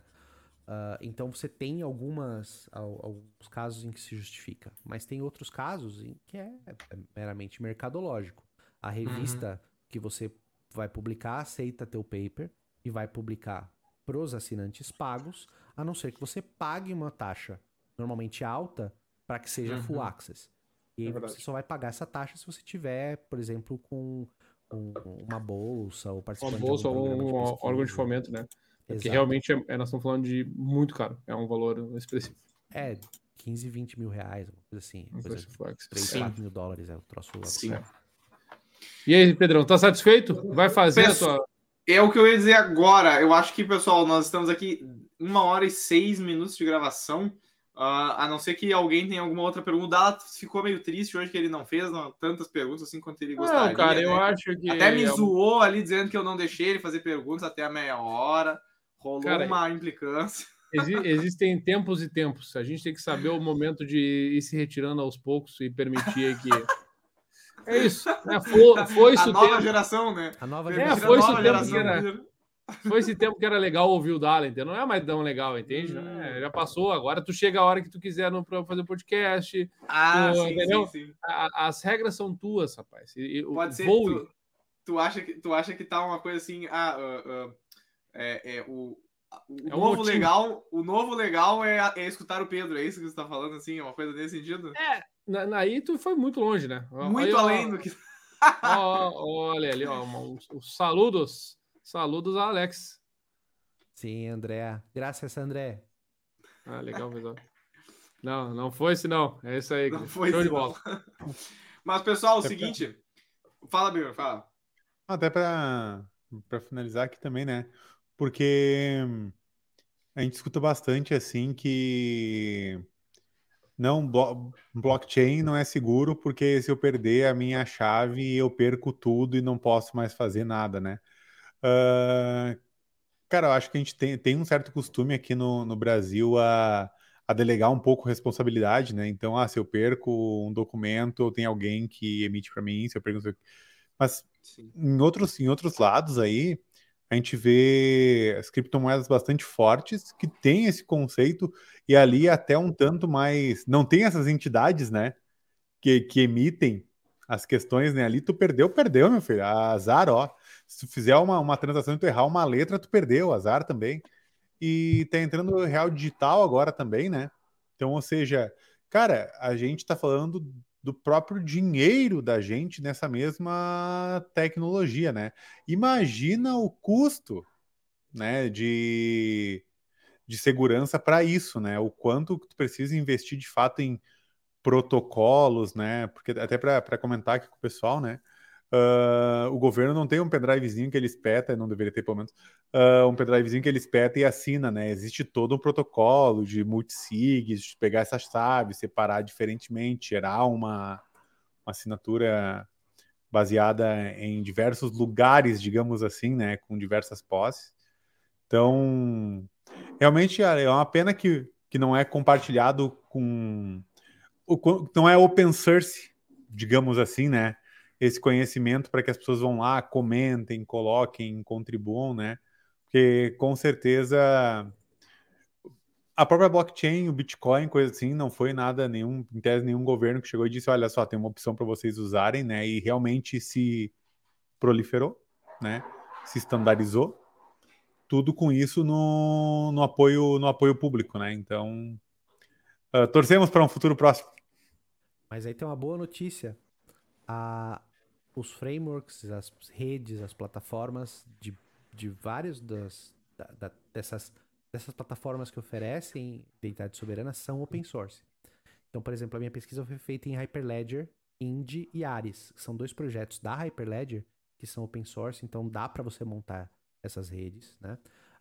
Uh, então você tem algumas, alguns casos em que se justifica, mas tem outros casos em que é, é meramente mercadológico. A revista uhum. que você vai publicar aceita teu paper e vai publicar pros assinantes pagos, a não ser que você pague uma taxa normalmente alta, para que seja uhum. full access. E aí é você só vai pagar essa taxa se você tiver, por exemplo, com, com uma bolsa ou participante... Uma bolsa ou um, de um órgão de fomento, né? Exato. Porque realmente é, nós estamos falando de muito caro. É um valor expressivo. É, quinze, vinte mil reais, alguma coisa assim. Coisa de três, quatro mil dólares é o troço. Sim. É. E aí, Pedrão, tá satisfeito? Vai fazer Pesso... a sua... É o que eu ia dizer agora. Eu acho que, pessoal, nós estamos aqui uma hora e seis minutos de gravação. Uh, a não ser que alguém tenha alguma outra pergunta. Ela ficou meio triste hoje que ele não fez não, tantas perguntas assim quanto ele gostaria. Não, cara, eu né? acho que... Até me é... zoou ali dizendo que eu não deixei ele fazer perguntas até a meia hora. Rolou cara, uma implicância. Exi existem tempos e tempos. A gente tem que saber o momento de ir se retirando aos poucos e permitir que... É isso. Né? Foi, foi isso a nova tempo. geração, né? A nova geração. É, foi isso o tempo que era... Foi esse tempo que era legal ouvir o Dala, entendeu? Não é mais tão legal, entende? Hum. É, já passou, agora tu chega a hora que tu quiser para fazer podcast. Ah, tu, sim, entendeu? sim, sim. A, as regras são tuas, rapaz. E, Pode o, ser voo... que tu, tu, acha que, tu acha que tá uma coisa assim... Ah, uh, uh, é, é, o o é um novo motivo. legal o novo legal é, é escutar o Pedro, é isso que você tá falando, assim? É uma coisa nesse sentido? É, na, na, aí tu foi muito longe, né? Muito aí, além ó, do que... ó, ó, olha ali, ó, os, os saludos... Saludos a Alex. Sim, André. Graças, André. Ah, legal, pessoal. Não, não foi esse não. É isso aí. Não foi Show de bola. Não. Mas, pessoal, é o pra... seguinte. Fala, Bíblia, fala. Até para finalizar aqui também, né? Porque a gente escuta bastante, assim, que não, blo... blockchain não é seguro porque se eu perder a minha chave, eu perco tudo e não posso mais fazer nada, né? Uh, cara, eu acho que a gente tem, tem um certo costume aqui no, no Brasil a, a delegar um pouco responsabilidade, né? Então, ah, se eu perco um documento, tem alguém que emite para mim, se eu perco... Mas em outros, em outros lados aí, a gente vê as criptomoedas bastante fortes que tem esse conceito e ali até um tanto mais... Não tem essas entidades, né? Que, que emitem as questões, né? Ali tu perdeu, perdeu, meu filho. Azar, ó. Se tu fizer uma, uma transação e tu errar uma letra, tu perdeu, azar também. E tá entrando no real digital agora também, né? Então, ou seja, cara, a gente tá falando do próprio dinheiro da gente nessa mesma tecnologia, né? Imagina o custo, né, de, de segurança para isso, né? O quanto tu precisa investir, de fato, em protocolos, né? Porque até para comentar aqui com o pessoal, né? Uh, o governo não tem um pendrivezinho que ele espeta, não deveria ter pelo menos, uh, um pendrivezinho que ele espeta e assina, né? Existe todo um protocolo de multisig, de pegar essas chaves, separar diferentemente, gerar uma, uma assinatura baseada em diversos lugares, digamos assim, né? Com diversas posses. Então, realmente é uma pena que, que não é compartilhado com... O, não é open source, digamos assim, né? Esse conhecimento para que as pessoas vão lá, comentem, coloquem, contribuam, né? Porque, com certeza, a própria blockchain, o Bitcoin, coisa assim, não foi nada, nenhum, em tese, nenhum governo que chegou e disse, olha só, tem uma opção para vocês usarem, né? E realmente se proliferou, né? se estandarizou, tudo com isso no, no, apoio, no apoio público, né? Então, uh, torcemos para um futuro próximo. Mas aí tem uma boa notícia. Ah, os frameworks, as redes, as plataformas de, de várias das, da, da, dessas, dessas plataformas que oferecem identidade soberana são open source. Então, por exemplo, a minha pesquisa foi feita em Hyperledger, Indy e Ares, que são dois projetos da Hyperledger que são open source, então dá para você montar essas redes, né?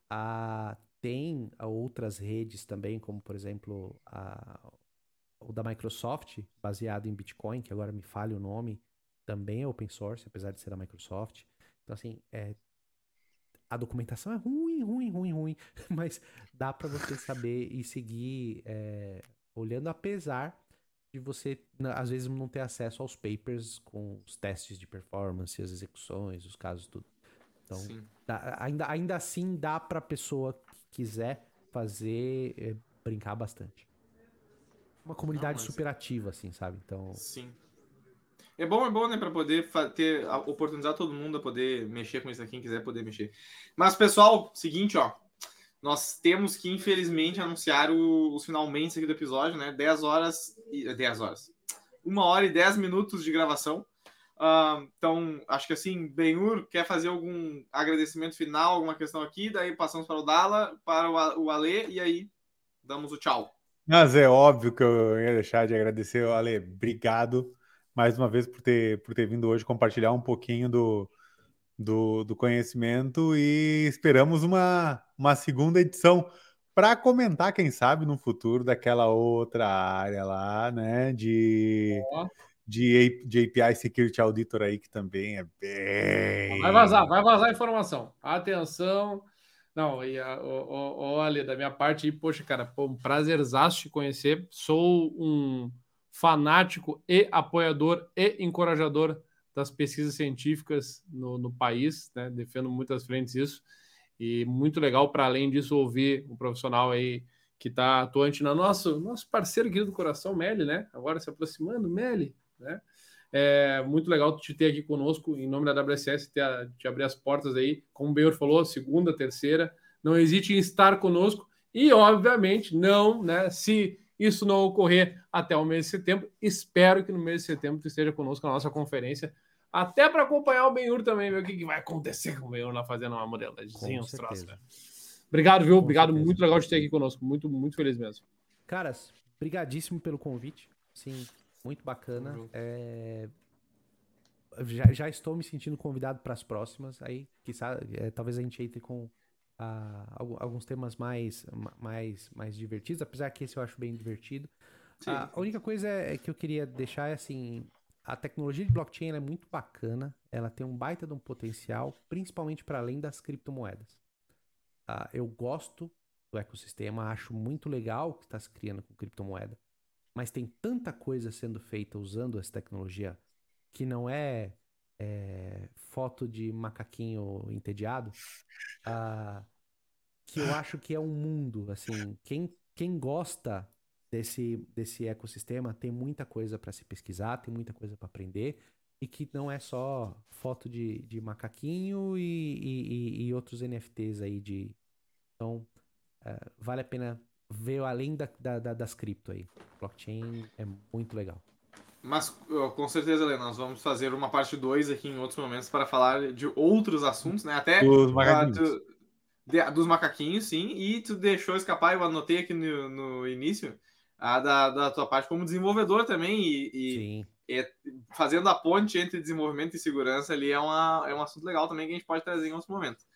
Ah, tem outras redes também, como por exemplo a, o da Microsoft, baseado em Bitcoin, que agora me falha o nome, também é open source, apesar de ser da Microsoft. Então assim, é, a documentação é ruim, ruim, ruim, ruim, mas dá para você saber e seguir é, olhando, apesar de você, às vezes, não ter acesso aos papers com os testes de performance, as execuções, os casos, tudo. Então, dá, ainda, ainda assim, dá para a pessoa que quiser fazer, é, brincar bastante. Uma comunidade não, mas... super ativa, assim, sabe? Então... Sim. É bom, é bom, né? Para poder ter, oportunizar todo mundo a poder mexer com isso aqui, quem quiser poder mexer. Mas, pessoal, seguinte, ó. Nós temos que, infelizmente, anunciar os finalmente aqui do episódio, né? dez horas e dez horas. uma hora e dez minutos de gravação. Uh, então, acho que assim, Ben-Hur, quer fazer algum agradecimento final, alguma questão aqui? Daí passamos para o Dala, para o Ale, e aí damos o tchau. Mas é óbvio que eu ia deixar de agradecer, Ale. Obrigado mais uma vez por ter, por ter vindo hoje compartilhar um pouquinho do... Do, do conhecimento, e esperamos uma, uma segunda edição para comentar, quem sabe, no futuro daquela outra área lá, né, de, é. de, de A P I Security Auditor aí, que também é bem... Vai vazar, vai vazar a informação. Atenção. Não, e a, o, o, olha, da minha parte, poxa, cara, pô, um prazerzaço te conhecer. Sou um fanático e apoiador e encorajador das pesquisas científicas no, no país, né? Defendo muitas frentes isso, e muito legal, para além disso, ouvir um profissional aí que está atuante na nosso, nosso parceiro querido coração, Meli, né? Agora se aproximando, Meli, né? É muito legal te ter aqui conosco, em nome da W S S, te, te abrir as portas aí, como o Benhur falou, segunda, terceira, não hesite em estar conosco, e obviamente não, né? Se isso não ocorrer até o mês de setembro, espero que no mês de setembro tu esteja conosco na nossa conferência, até para acompanhar o Ben-Hur também, ver o que vai acontecer com o Ben-Hur lá fazendo uma modelagem, uns troços, né? Obrigado, viu? Com Obrigado, certeza. Muito legal de ter aqui conosco. Muito, muito feliz mesmo. Caras, brigadíssimo pelo convite. Sim, muito bacana. Uhum. É... Já, já estou me sentindo convidado para as próximas. Aí, quiçá, é, talvez a gente entre com uh, alguns temas mais, mais, mais divertidos, apesar que esse eu acho bem divertido. Sim. A única coisa é que eu queria deixar é assim... A tecnologia de blockchain ela é muito bacana, ela tem um baita de um potencial, principalmente para além das criptomoedas. Uh, eu gosto do ecossistema, acho muito legal o que está se criando com criptomoeda, mas tem tanta coisa sendo feita usando essa tecnologia que não é, é foto de macaquinho entediado, uh, que eu acho que é um mundo. Assim, quem, quem gosta... Desse, desse ecossistema, tem muita coisa para se pesquisar, tem muita coisa para aprender, e que não é só foto de, de macaquinho e, e, e outros N F Ts aí de... Então, uh, vale a pena ver além da, da, da, das cripto aí. Blockchain é muito legal. Mas, com certeza, Helena, nós vamos fazer uma parte dois aqui em outros momentos para falar de outros assuntos, né? Até... Os macaquinhos. De, dos macaquinhos, sim. E tu deixou escapar, eu anotei aqui no, no início... A da, da tua parte como desenvolvedor também, e, e, e fazendo a ponte entre desenvolvimento e segurança ali é, uma, é um assunto legal também que a gente pode trazer em outros momentos.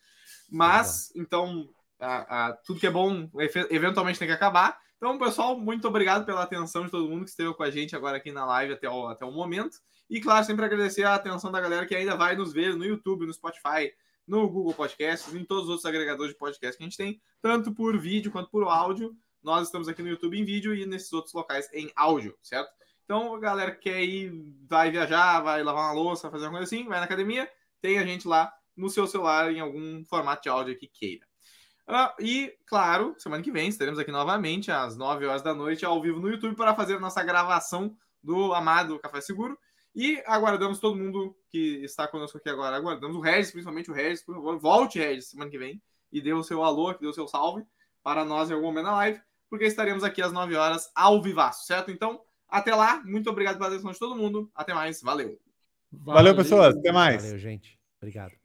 Mas, legal. Então, a, a, tudo que é bom eventualmente tem que acabar. Então, pessoal, muito obrigado pela atenção de todo mundo que esteve com a gente agora aqui na live até o, até o momento. E, claro, sempre agradecer a atenção da galera que ainda vai nos ver no YouTube, no Spotify, no Google Podcasts, em todos os outros agregadores de podcast que a gente tem, tanto por vídeo quanto por áudio. Nós estamos aqui no YouTube em vídeo e nesses outros locais em áudio, certo? Então, a galera que quer ir, vai viajar, vai lavar uma louça, fazer alguma coisa assim, vai na academia, tem a gente lá no seu celular em algum formato de áudio que queira. Ah, e, claro, semana que vem estaremos aqui novamente às nove horas da noite, ao vivo no YouTube, para fazer a nossa gravação do amado Café Seguro. E aguardamos todo mundo que está conosco aqui agora. Aguardamos o Regis, principalmente o Regis. Por favor, volte, Regis, semana que vem. E dê o seu alô, que dê o seu salve para nós em algum momento na live, porque estaremos aqui às nove horas ao vivaço, certo? Então, até lá. Muito obrigado pela atenção de todo mundo. Até mais. Valeu. Valeu, Valeu pessoas. Até mais. Valeu, gente. Obrigado.